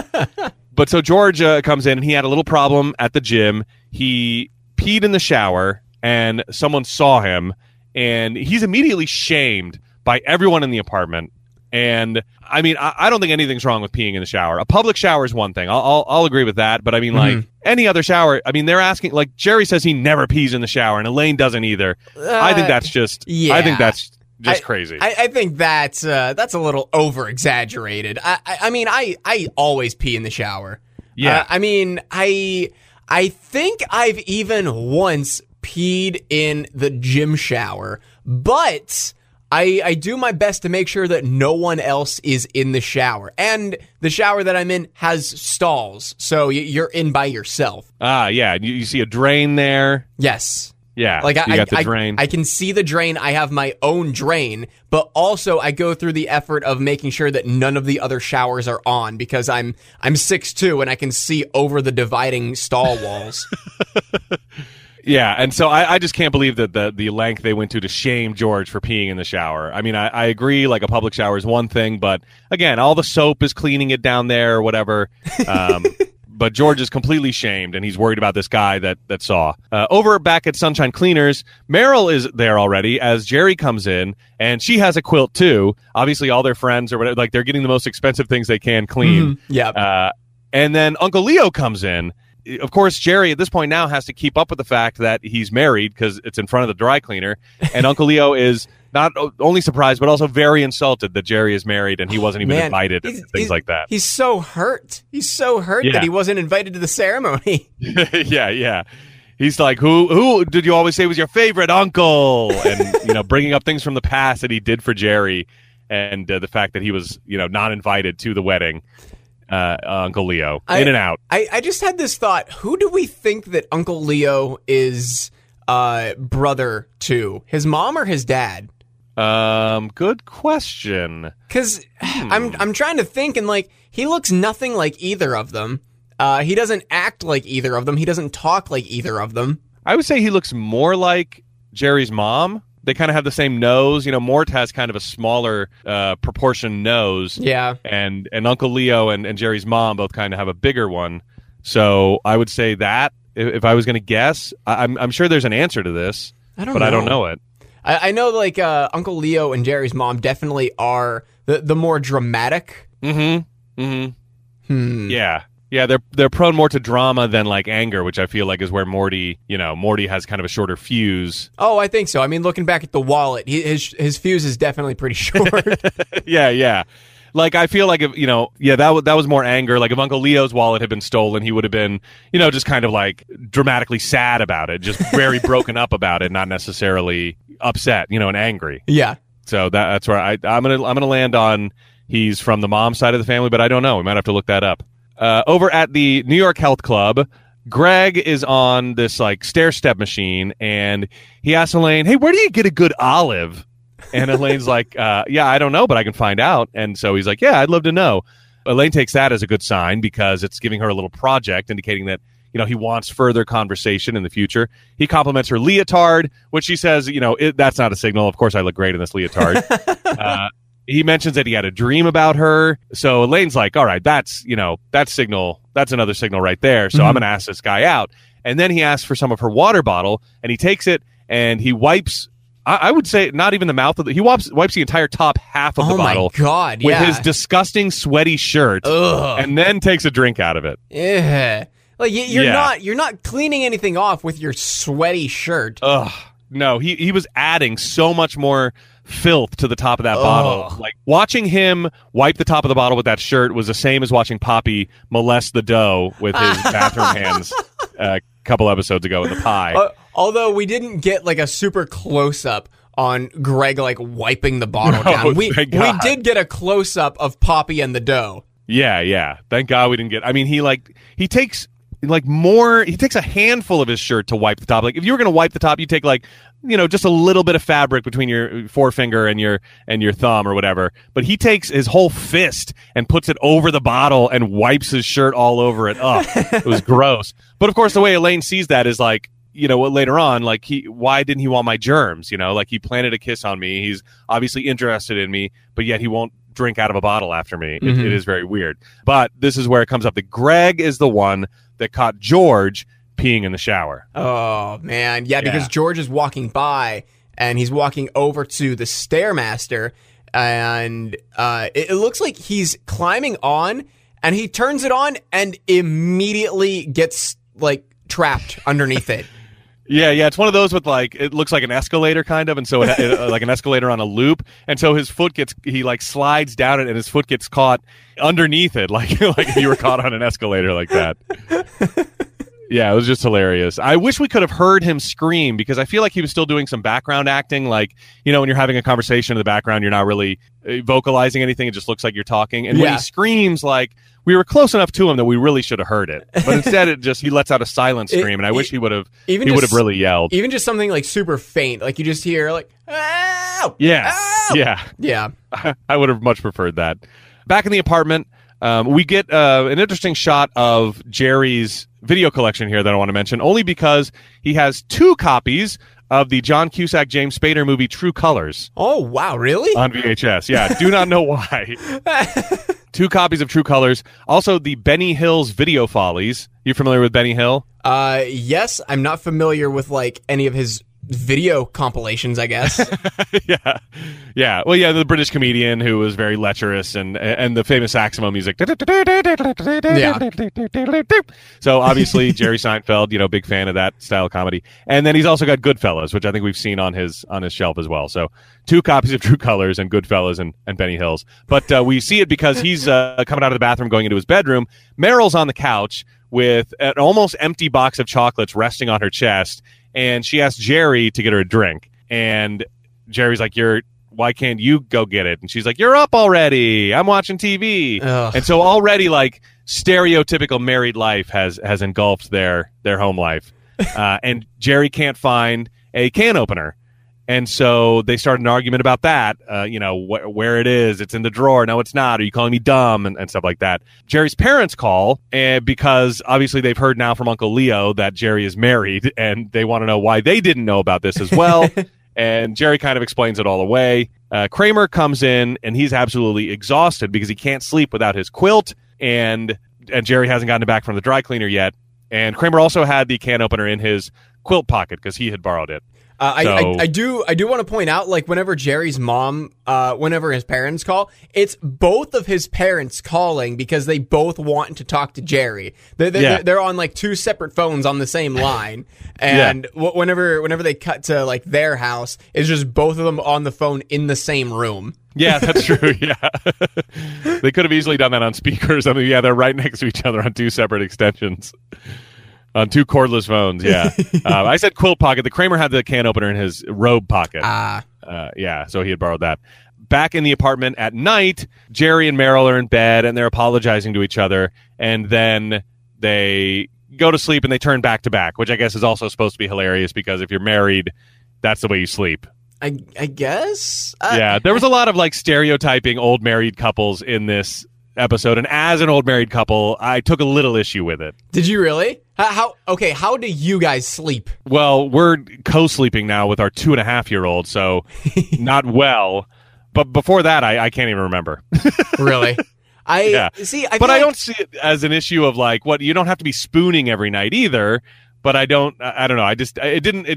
But so George comes in, and he had a little problem at the gym. He peed in the shower, and someone saw him. And he's immediately shamed by everyone in the apartment. And, I mean, I don't think anything's wrong with peeing in the shower. A public shower is one thing. I'll agree with that. But, I mean, like, any other shower, I mean, they're asking, like, Jerry says he never pees in the shower, and Elaine doesn't either. I think that's just, yeah. I think that's just crazy. I think that's a little over-exaggerated. I mean, I always pee in the shower. Yeah. I think I've even once peed in the gym shower, but I do my best to make sure that no one else is in the shower. And the shower that I'm in has stalls, so you're in by yourself. Yeah. You see a drain there? Yes. Yeah, like I got the drain. I can see the drain. I have my own drain, but also I go through the effort of making sure that none of the other showers are on because I'm 6'2", and I can see over the dividing stall walls. Yeah, and so I just can't believe that the length they went to shame George for peeing in the shower. I mean, I agree, like, a public shower is one thing, but, again, all the soap is cleaning it down there or whatever. But George is completely shamed, and he's worried about this guy that saw. Over back at Sunshine Cleaners, Meryl is there already as Jerry comes in, and she has a quilt, too. Obviously, all their friends or whatever, like, they're getting the most expensive things they can clean. Mm-hmm. Yeah. And then Uncle Leo comes in. Of course, Jerry at this point now has to keep up with the fact that he's married because it's in front of the dry cleaner. And Uncle Leo is not only surprised, but also very insulted that Jerry is married and he wasn't even invited and things like that. He's so hurt. He's so hurt that he wasn't invited to the ceremony. Yeah. He's like, who did you always say was your favorite uncle? And, you know, bringing up things from the past that he did for Jerry and the fact that he was, you know, not invited to the wedding. Uncle Leo, in and out. I just had this thought. Who do we think that Uncle Leo is brother to? His mom or his dad? Good question. Because I'm trying to think, and, like, he looks nothing like either of them. He doesn't act like either of them. He doesn't talk like either of them. I would say he looks more like Jerry's mom. They kind of have the same nose. You know, Mort has kind of a smaller proportion nose. Yeah. And Uncle Leo and Jerry's mom both kind of have a bigger one. So I would say that, if I was going to guess, I'm sure there's an answer to this, I don't know it. I know, like, Uncle Leo and Jerry's mom definitely are the more dramatic. Mm-hmm. Mm-hmm. Hmm. Yeah. Yeah, they're prone more to drama than, like, anger, which I feel like is where Morty has kind of a shorter fuse. Oh, I think so. I mean, looking back at the wallet, his fuse is definitely pretty short. Yeah. Like, I feel like, if, you know, yeah, that was more anger. Like, if Uncle Leo's wallet had been stolen, he would have been, you know, just kind of, like, dramatically sad about it, just very broken up about it, not necessarily upset, you know, and angry. Yeah. So that's where I'm gonna land on. He's from the mom side of the family, but I don't know. We might have to look that up. Over at the New York Health Club, Greg is on this like stair step machine, and he asks Elaine, "Hey, where do you get a good olive?" And Elaine's like, "Yeah, I don't know, but I can find out." And so he's like, "Yeah, I'd love to know." Elaine takes that as a good sign because it's giving her a little project indicating that, you know, he wants further conversation in the future. He compliments her leotard, which she says, you know, that's not a signal. Of course, I look great in this leotard. He mentions that he had a dream about her. So Elaine's like, all right, that's, you know, that signal. That's another signal right there. So I'm going to ask this guy out. And then he asks for some of her water bottle, and he takes it and he wipes. I would say not even the mouth of the... He wipes the entire top half of the bottle. Oh, my God, yeah. With his disgusting, sweaty shirt. Ugh. And then takes a drink out of it. Yeah. Like, you're not cleaning anything off with your sweaty shirt. Ugh. No, he was adding so much more filth to the top of that bottle. Like, watching him wipe the top of the bottle with that shirt was the same as watching Poppy molest the dough with his bathroom hands a couple episodes ago in the pie. Although we didn't get like a super close up on Greg like wiping the bottle down. We did get a close up of Poppy and the dough. Yeah. Thank God we didn't get. I mean, he takes a handful of his shirt to wipe the top. Like if you were going to wipe the top, you take like, you know, just a little bit of fabric between your forefinger and your thumb or whatever. But he takes his whole fist and puts it over the bottle and wipes his shirt all over it. Oh, it was gross. But of course, the way Elaine sees that is like, you know, later on, like why didn't he want my germs? You know, like he planted a kiss on me. He's obviously interested in me, but yet he won't drink out of a bottle after me. Mm-hmm. It is very weird. But this is where it comes up that Greg is the one that caught George peeing in the shower. Oh, man. Yeah, because George is walking by and he's walking over to the Stairmaster, and it looks like he's climbing on, and he turns it on and immediately gets like trapped underneath it. Yeah, it's one of those with like it looks like an escalator kind of, and so it like an escalator on a loop, and so his foot gets he like slides down it, and his foot gets caught underneath it, like if you were caught on an escalator like that. Yeah, it was just hilarious. I wish we could have heard him scream because I feel like he was still doing some background acting, like you know when you're having a conversation in the background, you're not really vocalizing anything; it just looks like you're talking. And when he screams, like we were close enough to him that we really should have heard it, but instead he lets out a silent scream, and I wish he would have really yelled. Even just something like super faint, like you just hear like, "Ow!" Yeah. I would have much preferred that. Back in the apartment, we get an interesting shot of Jerry's video collection here that I want to mention, only because he has 2 copies of the John Cusack, James Spader movie True Colors. Oh, wow, really? On VHS, yeah. Do not know why. 2 copies of True Colors. Also, the Benny Hill's Video Follies. You familiar with Benny Hill? Yes, I'm not familiar with like any of his video compilations, I guess. Yeah. Well, yeah, the British comedian who was very lecherous and the famous saxophone music. Yeah. So obviously Jerry Seinfeld, you know, big fan of that style of comedy. And then he's also got Goodfellas, which I think we've seen on his shelf as well. So 2 copies of True Colors and Goodfellas and Benny Hill's. But we see it because he's coming out of the bathroom, going into his bedroom. Meryl's on the couch with an almost empty box of chocolates resting on her chest. And she asked Jerry to get her a drink. And Jerry's like, why can't you go get it? And she's like, you're up already. I'm watching TV. Ugh. And so already, like, stereotypical married life has engulfed their home life. And Jerry can't find a can opener. And so they start an argument about that, you know, where it is. It's in the drawer. No, it's not. Are you calling me dumb? And stuff like that. Jerry's parents call because obviously they've heard now from Uncle Leo that Jerry is married, and they want to know why they didn't know about this as well. And Jerry kind of explains it all away. Kramer comes in, and he's absolutely exhausted because he can't sleep without his quilt. And Jerry hasn't gotten it back from the dry cleaner yet. And Kramer also had the can opener in his quilt pocket because he had borrowed it. I do want to point out, like, whenever Jerry's mom, whenever his parents call, it's both of his parents calling because they both want to talk to Jerry. They're on like 2 separate phones on the same line, and whenever they cut to like their house, it's just both of them on the phone in the same room. Yeah, that's true. Yeah, they could have easily done that on speakers. I mean, yeah, they're right next to each other on 2 separate extensions. On 2 cordless phones, yeah. I said quilt pocket. The Kramer had the can opener in his robe pocket. Yeah, so he had borrowed that. Back in the apartment at night, Jerry and Meryl are in bed, and they're apologizing to each other. And then they go to sleep and they turn back to back, which I guess is also supposed to be hilarious because if you're married, that's the way you sleep. I guess. Yeah, there was a lot of like stereotyping old married couples in this episode, and as an old married couple, I took a little issue with it. Did you really? How do you guys sleep? Well, we're co-sleeping now with our 2.5-year-old, so not well. But before that, I can't even remember. Really? I don't see it as an issue of like what you don't have to be spooning every night either. But I don't know. I just it didn't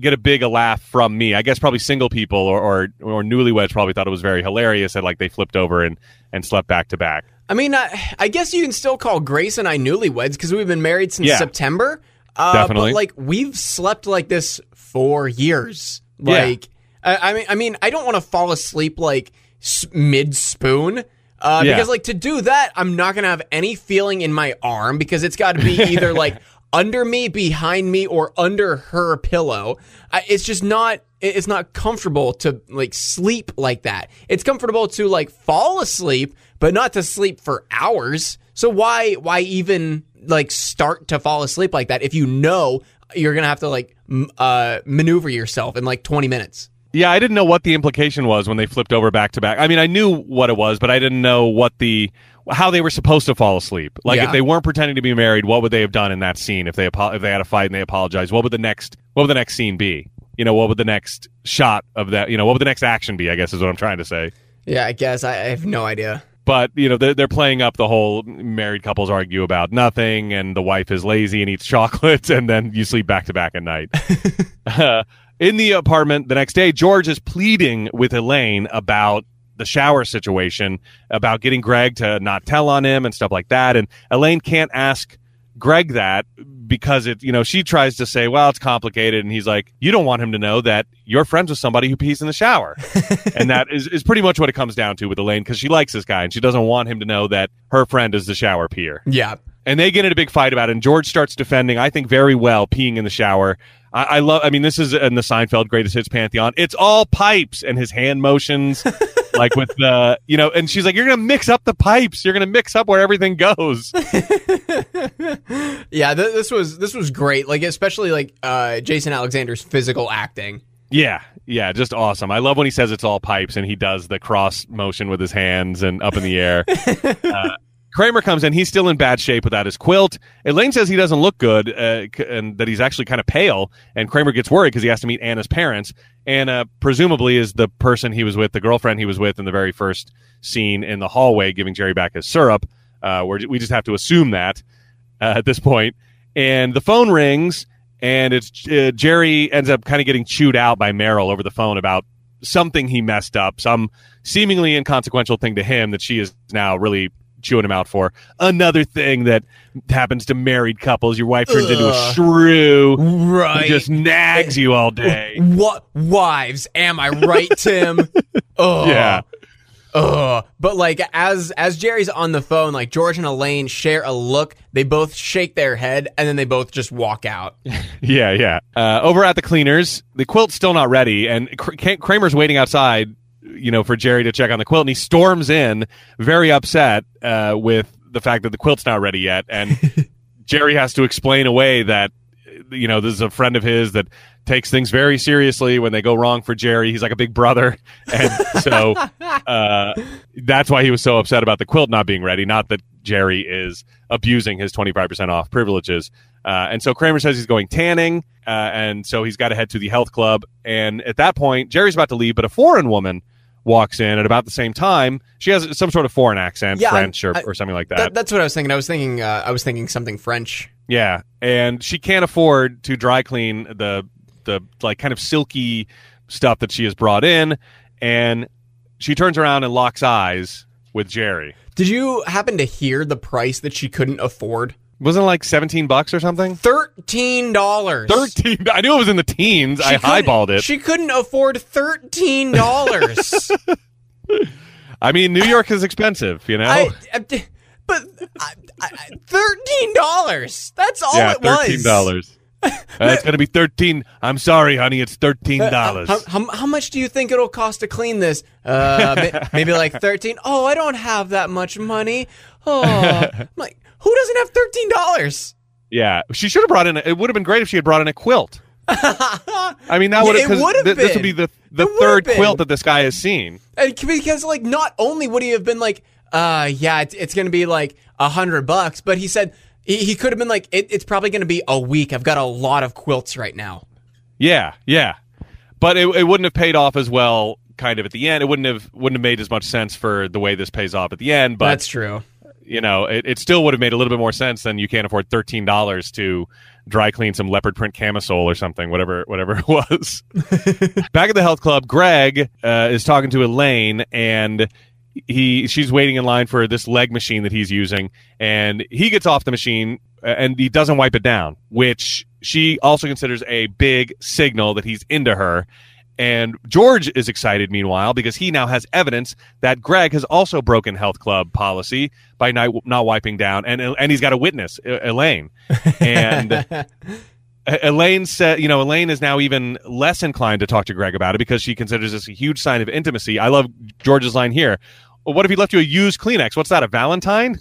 get a big laugh from me. I guess probably single people or newlyweds probably thought it was very hilarious that like they flipped over and slept back to back. I mean, I guess you can still call Grace and I newlyweds because we've been married since September. Definitely. But like we've slept like this for years. Like I mean, I don't want to fall asleep like mid spoon. Because like to do that, I'm not gonna have any feeling in my arm because it's got to be either like under me, behind me, or under her pillow. It's not comfortable to like sleep like that. It's comfortable to like fall asleep, but not to sleep for hours. So why even like start to fall asleep like that if you know you're gonna have to like maneuver yourself in like 20 minutes? Yeah, I didn't know what the implication was when they flipped over back to back. I mean, I knew what it was, but I didn't know how they were supposed to fall asleep. Like, if they weren't pretending to be married, what would they have done in that scene? If they had a fight and they apologized, what would the next scene be? You know, what would the next shot of that? You know, what would the next action be? I guess is what I'm trying to say. Yeah, I guess I have no idea. But you know, they're playing up the whole married couples argue about nothing, and the wife is lazy and eats chocolates, and then you sleep back to back at night. In the apartment the next day, George is pleading with Elaine about the shower situation, about getting Greg to not tell on him and stuff like that. And Elaine can't ask Greg that because she tries to say, well, it's complicated. And he's like, you don't want him to know that you're friends with somebody who pees in the shower. And that is pretty much what it comes down to with Elaine because she likes this guy and she doesn't want him to know that her friend is the shower peer. Yeah. And they get in a big fight about it. And George starts defending, I think, very well, peeing in the shower. I mean, this is in the Seinfeld greatest hits pantheon. It's all pipes and his hand motions, like with the, and she's like, you're going to mix up the pipes. You're going to mix up where everything goes. Yeah, this was great. Like, especially like Jason Alexander's physical acting. Yeah, just awesome. I love when he says it's all pipes and he does the cross motion with his hands and up in the air. Kramer comes in. He's still in bad shape without his quilt. Elaine says he doesn't look good and that he's actually kind of pale. And Kramer gets worried because he has to meet Anna's parents. Anna presumably is the person he was with, the girlfriend he was with in the very first scene in the hallway giving Jerry back his syrup. We just have to assume that at this point. And the phone rings and it's Jerry ends up kind of getting chewed out by Meryl over the phone about something he messed up, some seemingly inconsequential thing to him that she is now really chewing him out for. Another thing that happens to married couples, your wife turns into a shrew, right, who just nags you all day. What wives, am I right, Tim? Ugh. Yeah. Ugh. But like as Jerry's on the phone, like George and Elaine share a look, they both shake their head, and then they both just walk out. Yeah. Over at the cleaners, the quilt's still not ready, and Kramer's waiting outside for Jerry to check on the quilt, and he storms in very upset with the fact that the quilt's not ready yet, and Jerry has to explain away that this is a friend of his that takes things very seriously when they go wrong for Jerry. He's like a big brother, and so that's why he was so upset about the quilt not being ready, not that Jerry is abusing his 25% off privileges. And so Kramer says he's going tanning, and so he's got to head to the health club, and at that point Jerry's about to leave, but a foreign woman walks in at about the same time. She has some sort of foreign accent, French or something like that. That's what I was thinking. I was thinking something French. Yeah, and she can't afford to dry clean the like kind of silky stuff that she has brought in, and she turns around and locks eyes with Jerry. Did you happen to hear the price that she couldn't afford? Wasn't it like $17 or something? $13. $13. I knew it was in the teens. I highballed it. She couldn't afford $13. I mean, New York is expensive, But $13. That's all it was. $13. It's going to be 13. I'm sorry, honey. It's $13. How much do you think it'll cost to clean this? Maybe like 13. Oh, I don't have that much money. Oh, I'm like, who doesn't have $13? Yeah, she should have brought in. It would have been great if she had brought in a quilt. I mean, that would have. This would be the third quilt that this guy has seen. And because, like, not only would he have been like, yeah, it's going to be like $100, but he said he could have been like, it's probably going to be a week. I've got a lot of quilts right now. Yeah, yeah, but it wouldn't have paid off as well. Kind of at the end, it wouldn't have made as much sense for the way this pays off at the end. But that's true. You know, it still would have made a little bit more sense than you can't afford $13 to dry clean some leopard print camisole or something, whatever it was. Back at the health club, Greg is talking to Elaine, and she's waiting in line for this leg machine that he's using, and he gets off the machine and he doesn't wipe it down, which she also considers a big signal that he's into her. And George is excited, meanwhile, because he now has evidence that Greg has also broken health club policy by not wiping down. And he's got a witness, Elaine. And Elaine said, you know, Elaine is now even less inclined to talk to Greg about it because she considers this a huge sign of intimacy. I love George's line here. Well, what if he left you a used Kleenex? What's that, a Valentine?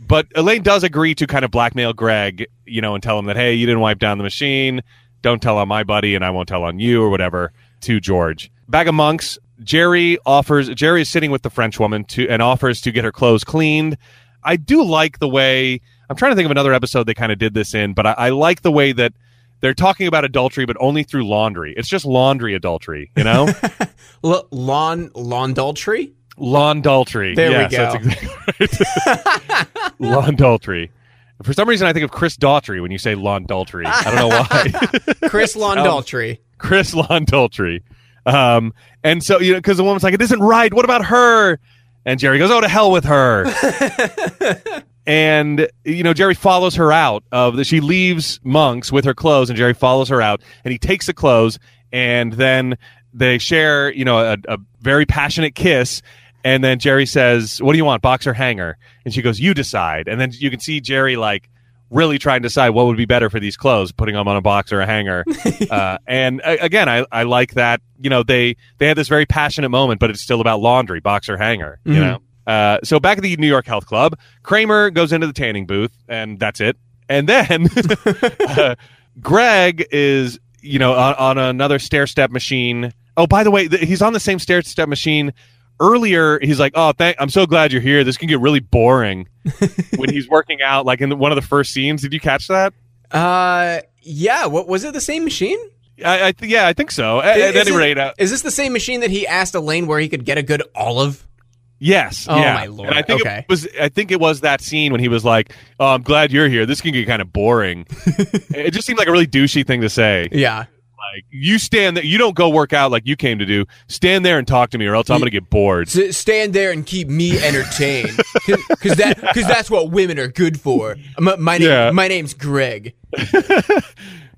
But Elaine does agree to kind of blackmail Greg, you know, and tell him that, hey, you didn't wipe down the machine. Don't tell on my buddy, and I won't tell on you, or whatever, to George. Back at Monks, Jerry is sitting with the French woman and offers to get her clothes cleaned. I do like the way, I'm trying to think of another episode they kind of did this in, but I like the way that they're talking about adultery, but only through laundry. It's just laundry adultery, you know? Laundultry? Laundultry. There we go. That's exactly right. Laundultry. For some reason, I think of Chris Daughtry when you say Lon Daltry. I don't know why. Chris Lon Daltry. Chris Lon Daltry. And so, you know, because the woman's like, it isn't right. What about her? And Jerry goes, oh, to hell with her. And, you know, Jerry follows her out. She leaves Monks with her clothes, and Jerry follows her out. And he takes the clothes, and then they share, you know, a very passionate kiss. And then Jerry says, what do you want, box or hanger? And she goes, you decide. And then you can see Jerry, like, really trying to decide what would be better for these clothes, putting them on a box or a hanger. And, again, I like that, you know, they had this very passionate moment, but it's still about laundry, box or hanger, you know? So back at the New York Health Club, Kramer goes into the tanning booth, and that's it. And then Greg is, you know, on another stair-step machine. Oh, by the way, he's on the same stair-step machine. Earlier, he's like, oh, I'm so glad you're here. This can get really boring when he's working out, like in one of the first scenes. Did you catch that? Yeah. What was it? The same machine? Yeah, I think so. Is this the same machine that he asked Elaine where he could get a good olive? Yes. Oh, yeah. My Lord. And I think it was that scene when he was like, oh, I'm glad you're here. This can get kind of boring. It just seemed like a really douchey thing to say. Yeah. Like, you stand there. You don't go work out like you came to do. Stand there and talk to me, or else I'm going to get bored. Stand there and keep me entertained, because that's what women are good for. My name's Greg.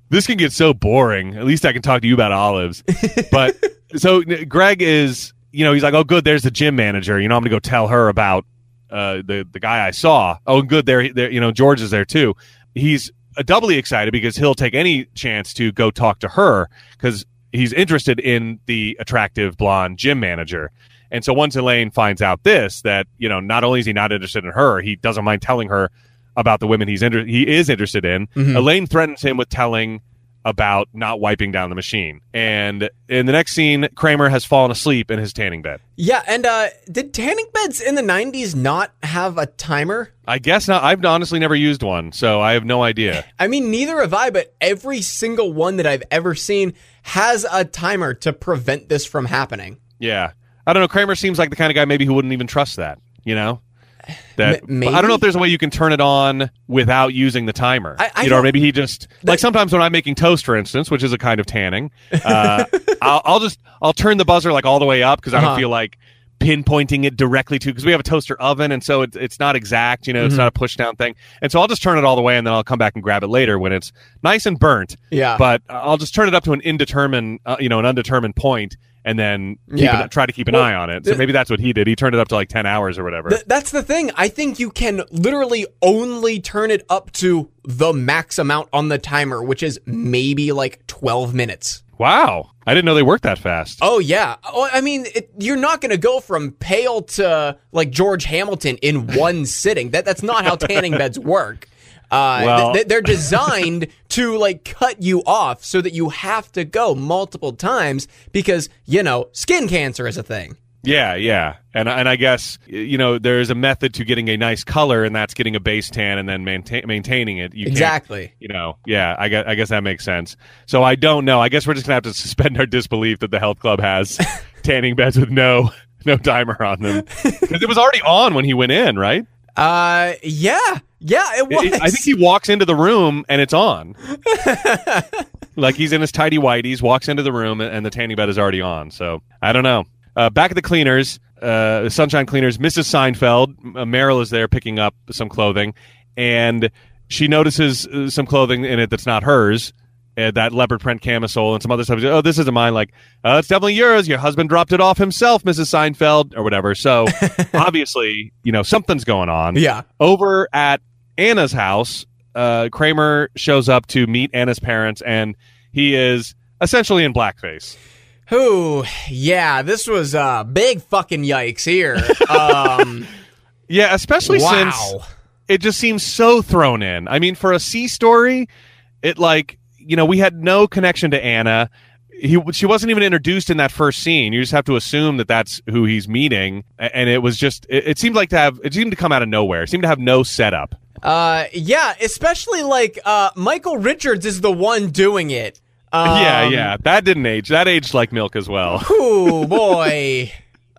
This can get so boring. At least I can talk to you about olives. But so Greg is, you know, he's like, oh, good. There's the gym manager. You know, I'm going to go tell her about the guy I saw. Oh, good. There. You know, George is there too. He's doubly excited because he'll take any chance to go talk to her because he's interested in the attractive blonde gym manager. And so once Elaine finds out that, you know, not only is he not interested in her, he doesn't mind telling her about the women he is interested in. Mm-hmm. Elaine threatens him with telling about not wiping down the machine. And in the next scene, Kramer has fallen asleep in his tanning bed. Yeah, and did tanning beds in the 90s not have a timer? I guess not. I've honestly never used one, so I have no idea. I mean, neither have I, but every single one that I've ever seen has a timer to prevent this from happening. Yeah. I don't know. Kramer seems like the kind of guy maybe who wouldn't even trust that, you know? I don't know if there's a way you can turn it on without using the timer. You know, or maybe he just like sometimes when I'm making toast, for instance, which is a kind of tanning, I'll turn the buzzer like all the way up because I don't feel like pinpointing it directly to because we have a toaster oven and so it's not exact. You know, it's not a push down thing, and so I'll just turn it all the way and then I'll come back and grab it later when it's nice and burnt. Yeah, but I'll just turn it up to an undetermined point. And then try to keep an eye on it. So maybe that's what he did. He turned it up to like 10 hours or whatever. That's the thing. I think you can literally only turn it up to the max amount on the timer, which is maybe like 12 minutes. Wow. I didn't know they worked that fast. Oh, yeah. Oh, I mean, you're not going to go from pale to like George Hamilton in one sitting. That's not how tanning beds work. They're designed to like cut you off so that you have to go multiple times because, you know, skin cancer is a thing. Yeah, yeah. And I guess, you know, there's a method to getting a nice color, and that's getting a base tan and then maintaining it. You exactly. You know, yeah, I guess that makes sense. So I don't know. I guess we're just going to have to suspend our disbelief that the health club has tanning beds with no timer on them. Because it was already on when he went in, right? Yeah, it was. I think he walks into the room and it's on. Like he's in his tidy whities, walks into the room, and the tanning bed is already on. So I don't know. Back at the cleaners, Sunshine Cleaners, Mrs. Seinfeld, Meryl is there picking up some clothing, and she notices some clothing in it that's not hers, that leopard print camisole and some other stuff. Oh, this isn't mine. Like, it's definitely yours. Your husband dropped it off himself, Mrs. Seinfeld, or whatever. So obviously, you know, something's going on. Yeah. Over at Anna's house, Kramer shows up to meet Anna's parents, and he is essentially in blackface. Ooh, yeah, this was big fucking yikes here. Yeah, especially since it just seems so thrown in. I mean, for a C story, it like, you know, we had no connection to Anna. She wasn't even introduced in that first scene. You just have to assume that that's who he's meeting. And it was just, it seemed to come out of nowhere. It seemed to have no setup. Yeah, especially like Michael Richards is the one doing it. Yeah. That didn't age. That aged like milk as well. Oh, boy.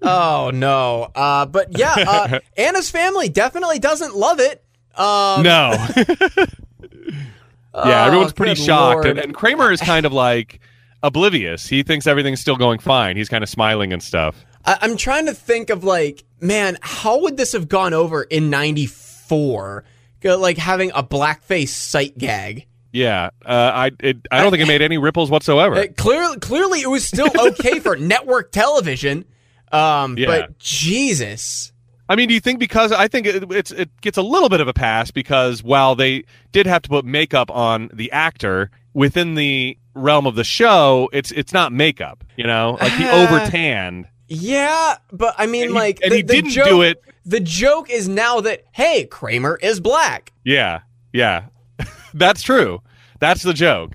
Oh, no. But yeah, Anna's family definitely doesn't love it. No. Yeah, everyone's pretty shocked. And Kramer is kind of like oblivious. He thinks everything's still going fine. He's kind of smiling and stuff. I'm trying to think of like, man, how would this have gone over in 94? Like having a blackface sight gag. Yeah, I don't think it made any ripples whatsoever. Clearly, it was still okay for network television, but Jesus. I mean, do you think because I think it gets a little bit of a pass because while they did have to put makeup on the actor within the realm of the show, it's not makeup, you know, like he overtanned. Yeah, but I mean, he didn't do it. The joke is now that hey, Kramer is black. Yeah, yeah. That's true. That's the joke.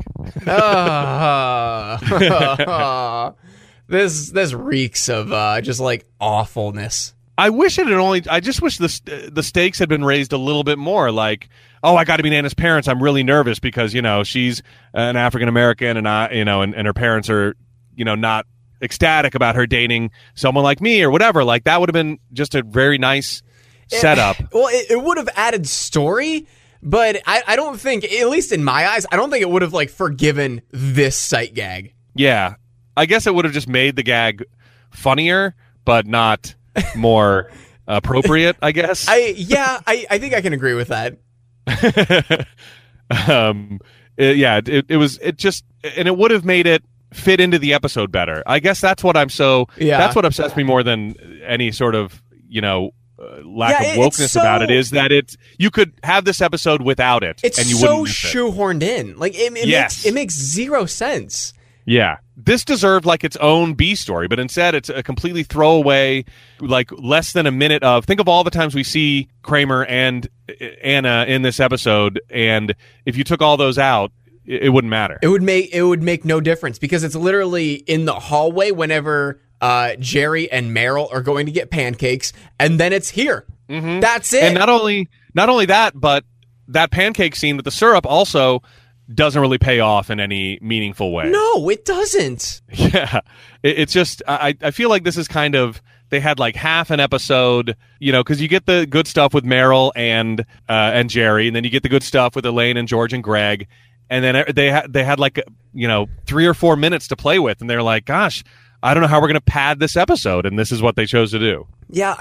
This reeks of just like awfulness. I just wish the stakes had been raised a little bit more. Like, oh, I got to meet Anna's parents. I'm really nervous because you know she's an African American, and I, you know, and her parents are, you know, not ecstatic about her dating someone like me or whatever. Like that would have been just a very nice setup. It would have added story. But I don't think, at least in my eyes, I don't think it would have, like, forgiven this sight gag. Yeah. I guess it would have just made the gag funnier, but not more appropriate, I guess. I think I can agree with that. It would have made it fit into the episode better. I guess that's what that's what upsets me more than any sort of, you know, lack of wokeness about it is that you could have this episode without it. It's and you so shoehorned in. Like it makes zero sense. Yeah. This deserved like its own B story, but instead it's a completely throwaway, like less than a minute of think of all the times we see Kramer and Anna in this episode, and if you took all those out, it wouldn't matter. It would make no difference because it's literally in the hallway whenever Jerry and Meryl are going to get pancakes, and then it's here. Mm-hmm. That's it. And not only that, but that pancake scene with the syrup also doesn't really pay off in any meaningful way. No, it doesn't. Yeah. It's just, I feel like this is kind of, they had like half an episode, you know, because you get the good stuff with Meryl and Jerry, and then you get the good stuff with Elaine and George and Greg, and then they had like, you know, 3 or 4 minutes to play with, and they're like, gosh, I don't know how we're going to pad this episode, and this is what they chose to do. Yeah,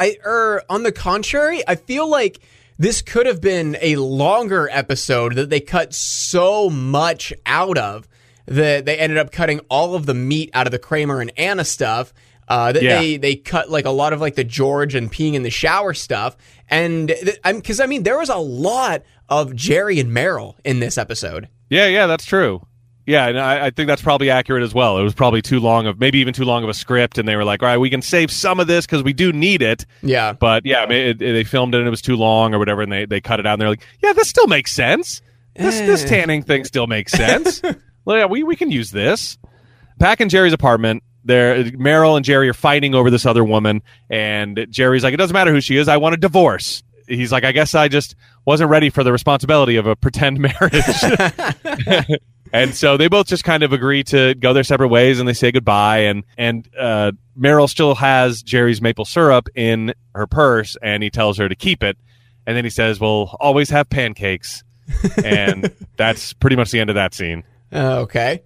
on the contrary, I feel like this could have been a longer episode that they cut so much out of that they ended up cutting all of the meat out of the Kramer and Anna stuff. They cut like a lot of like the George and peeing in the shower stuff, and because I mean there was a lot of Jerry and Meryl in this episode. Yeah, that's true. Yeah, and I think that's probably accurate as well. It was probably too long of, maybe even too long of a script, and they were like, all right, we can save some of this because we do need it. Yeah. But yeah, they filmed it and it was too long or whatever, and they cut it out, and they're like, yeah, this still makes sense. This tanning thing still makes sense. Well, yeah, we can use this. Back in Jerry's apartment, Meryl and Jerry are fighting over this other woman, and Jerry's like, it doesn't matter who she is, I want a divorce. He's like, I guess I just wasn't ready for the responsibility of a pretend marriage. And so they both just kind of agree to go their separate ways, and they say goodbye. And Meryl still has Jerry's maple syrup in her purse, and he tells her to keep it. And then he says, "We'll always have pancakes." And that's pretty much the end of that scene. Okay.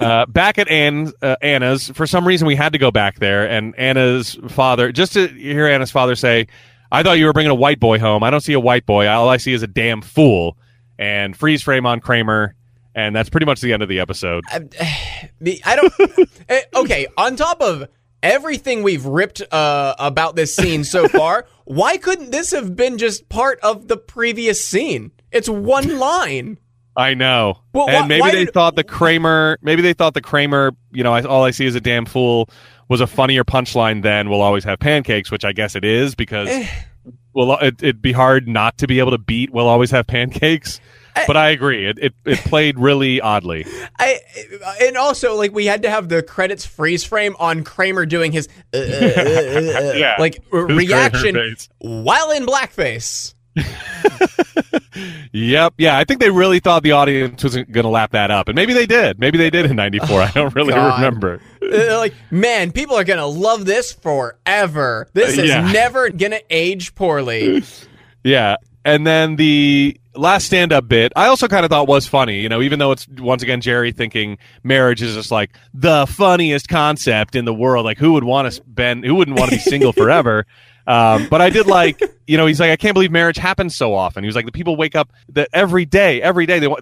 Back at Anna's, for some reason we had to go back there. And Anna's father, just to hear Anna's father say, "I thought you were bringing a white boy home. I don't see a white boy. All I see is a damn fool." And freeze frame on Kramer. And that's pretty much the end of the episode. I don't... Okay, on top of everything we've ripped about this scene so far, why couldn't this have been just part of the previous scene? It's one line. I know. Well, and maybe they thought the Kramer, you know, all I see is a damn fool was a funnier punchline than we'll always have pancakes, which I guess it is, because well, it'd be hard not to be able to beat we'll always have pancakes. But I agree. It played really oddly. And also, like, we had to have the credits freeze frame on Kramer doing his yeah, like reaction while in blackface. Yep. Yeah, I think they really thought the audience wasn't going to lap that up. And maybe they did. Maybe they did in 94. I don't really remember. They're like, man, people are going to love this forever. This is never going to age poorly. Yeah. And then the last stand-up bit, I also kind of thought was funny, you know, even though it's, once again, Jerry thinking marriage is just like the funniest concept in the world. Like, who wouldn't want to be single forever? But I did like, you know, he's like, I can't believe marriage happens so often. He was like, the people wake up every day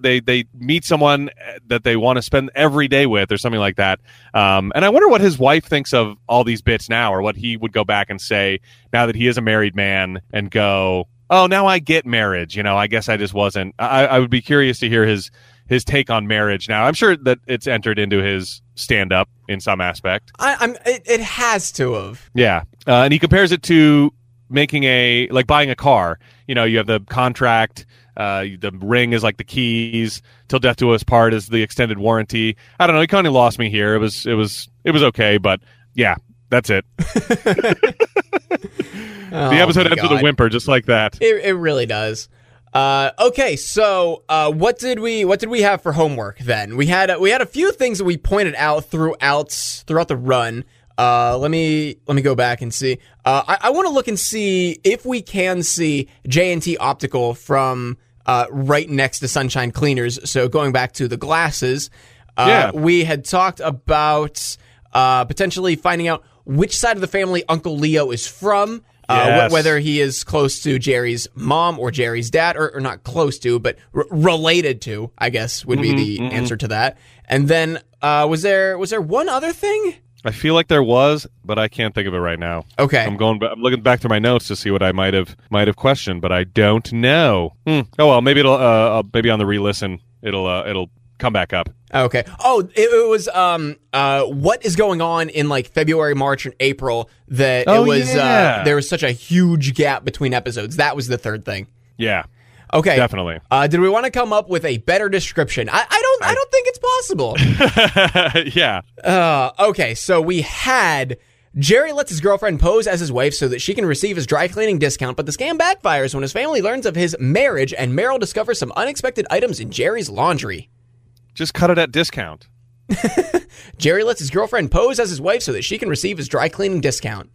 they meet someone that they want to spend every day with or something like that. And I wonder what his wife thinks of all these bits now, or what he would go back and say now that he is a married man and go, oh, now I get marriage. You know, I guess I just wasn't. I would be curious to hear his take on marriage now. I'm sure that it's entered into his stand-up in some aspect. It has to have. Yeah. And he compares it to buying a car. You know, you have the contract. The ring is like the keys. Till death do us part is the extended warranty. I don't know. He kind of lost me here. It was okay, but yeah, that's it. The episode ends with a whimper, just like that. It really does. Okay, so what did we have for homework then? We had a few things that we pointed out throughout the run. Let me go back and see. I want to look and see if we can see J&T Optical from right next to Sunshine Cleaners. So going back to the glasses, we had talked about potentially finding out which side of the family Uncle Leo is from. Yes. Whether he is close to Jerry's mom or Jerry's dad, or not close to, but related to, I guess, would be the answer to that. And then was there one other thing? I feel like there was, but I can't think of it right now. Okay, I'm looking back through my notes to see what I might have questioned, but I don't know. Oh well, maybe it'll maybe on the re-listen it'll come back up. Okay. Oh, it was what is going on in like February, March, and April that there was such a huge gap between episodes. That was the third thing. Yeah. Okay. Definitely. Did we want to come up with a better description? I don't think it's possible. Yeah. Okay. So we had Jerry lets his girlfriend pose as his wife so that she can receive his dry cleaning discount, but the scam backfires when his family learns of his marriage and Meryl discovers some unexpected items in Jerry's laundry. Just cut it at discount. Jerry lets his girlfriend pose as his wife so that she can receive his dry cleaning discount.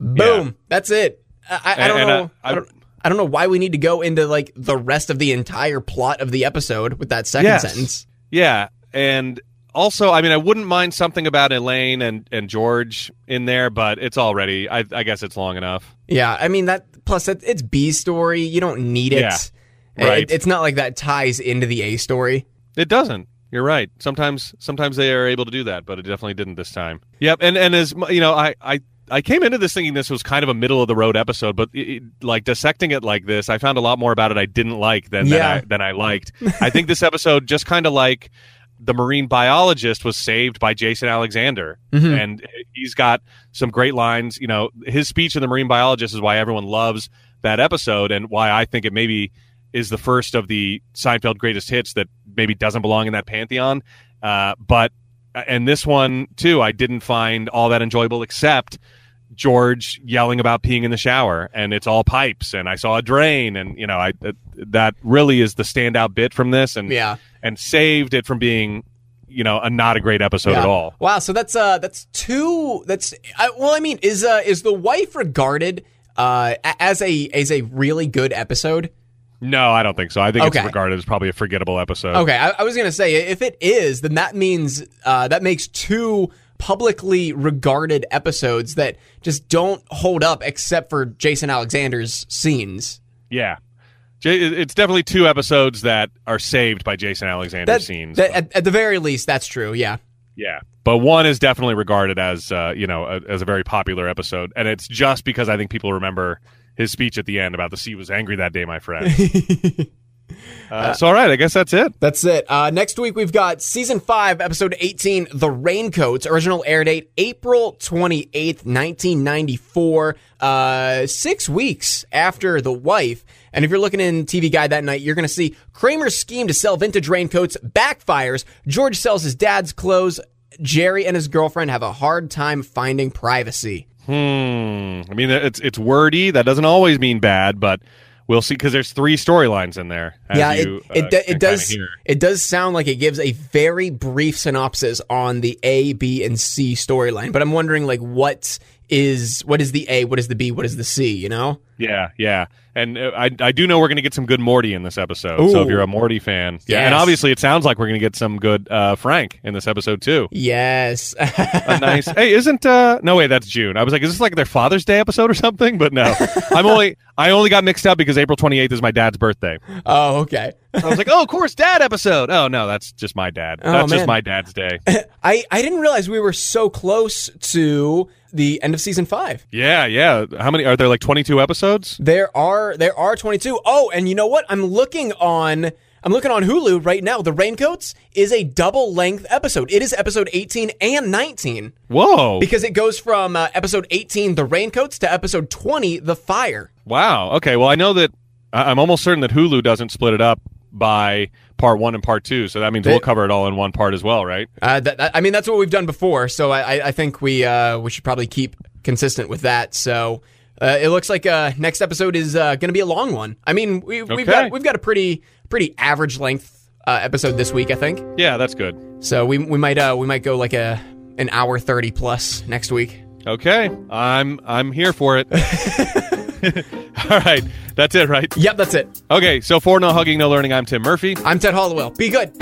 Boom. Yeah. That's it. I don't know why we need to go into like the rest of the entire plot of the episode with that second sentence. Yeah. And also, I mean, I wouldn't mind something about Elaine and George in there, but it's already, I guess it's long enough. Yeah. I mean, that plus it's B story. You don't need it. Yeah. Right. It's not like that ties into the A story. It doesn't. You're right. Sometimes they are able to do that, but it definitely didn't this time. Yep. And as you know, I came into this thinking this was kind of a middle of the road episode, but like dissecting it like this, I found a lot more about it I didn't like than I liked. I think this episode just kind of like the marine biologist was saved by Jason Alexander, mm-hmm. and he's got some great lines. You know, his speech in The Marine Biologist is why everyone loves that episode, and why I think it maybe is the first of the Seinfeld greatest hits that maybe doesn't belong in that pantheon. And this one too, I didn't find all that enjoyable, except George yelling about peeing in the shower, and it's all pipes, and I saw a drain, and you know, that really is the standout bit from this, and yeah. and saved it from being, you know, not a great episode yeah. at all. Wow, so that's two. Is The Wife regarded as a really good episode? No, I don't think so. I think it's regarded as probably a forgettable episode. Okay, I was gonna say, if it is, then that means that makes two publicly regarded episodes that just don't hold up except for Jason Alexander's scenes. Yeah. It's definitely two episodes that are saved by Jason Alexander's scenes. At the very least, that's true, yeah. Yeah. But one is definitely regarded as, as a very popular episode. And it's just because I think people remember his speech at the end about the sea was angry that day, my friend. All right, I guess that's it. That's it. Next week, we've got Season 5, Episode 18, The Raincoats. Original air date, April 28th, 1994. 6 weeks after The Wife. And if you're looking in TV Guide that night, you're going to see Kramer's scheme to sell vintage raincoats backfires. George sells his dad's clothes. Jerry and his girlfriend have a hard time finding privacy. I mean, it's wordy. That doesn't always mean bad, but... we'll see, because there's three storylines in there. It does sound like it gives a very brief synopsis on the A, B, and C storyline. But I'm wondering, like, what is the A, what is the B, what is the C? You know? Yeah. And I do know we're going to get some good Morty in this episode. Ooh. So if you're a Morty fan, yeah, and obviously it sounds like we're going to get some good Frank in this episode too. Yes, a nice. Hey, isn't? No way, that's June. I was like, is this like their Father's Day episode or something? But no, I only got mixed up because April 28th is my dad's birthday. Oh, okay. I was like, oh, of course, dad episode. Oh no, that's just my dad. Oh, that's just my dad's day. I didn't realize we were so close to the end of season 5. Yeah. How many are there? Like 22 episodes? There are 22. Oh, and you know what? I'm looking on Hulu right now. The Raincoats is a double-length episode. It is episode 18 and 19. Whoa. Because it goes from episode 18, The Raincoats, to episode 20, The Fire. Wow. Okay. Well, I know that I'm almost certain that Hulu doesn't split it up by part 1 and part 2, so that means we'll cover it all in one part as well, right? That's what we've done before, so I think we should probably keep consistent with that, so... it looks like next episode is going to be a long one. I mean, we've got a pretty average length episode this week, I think. Yeah, that's good. So we might go like an hour 30 plus next week. Okay, I'm here for it. All right, that's it, right? Yep, that's it. Okay, so for No Hugging, No Learning, I'm Tim Murphy. I'm Ted Hollowell. Be good.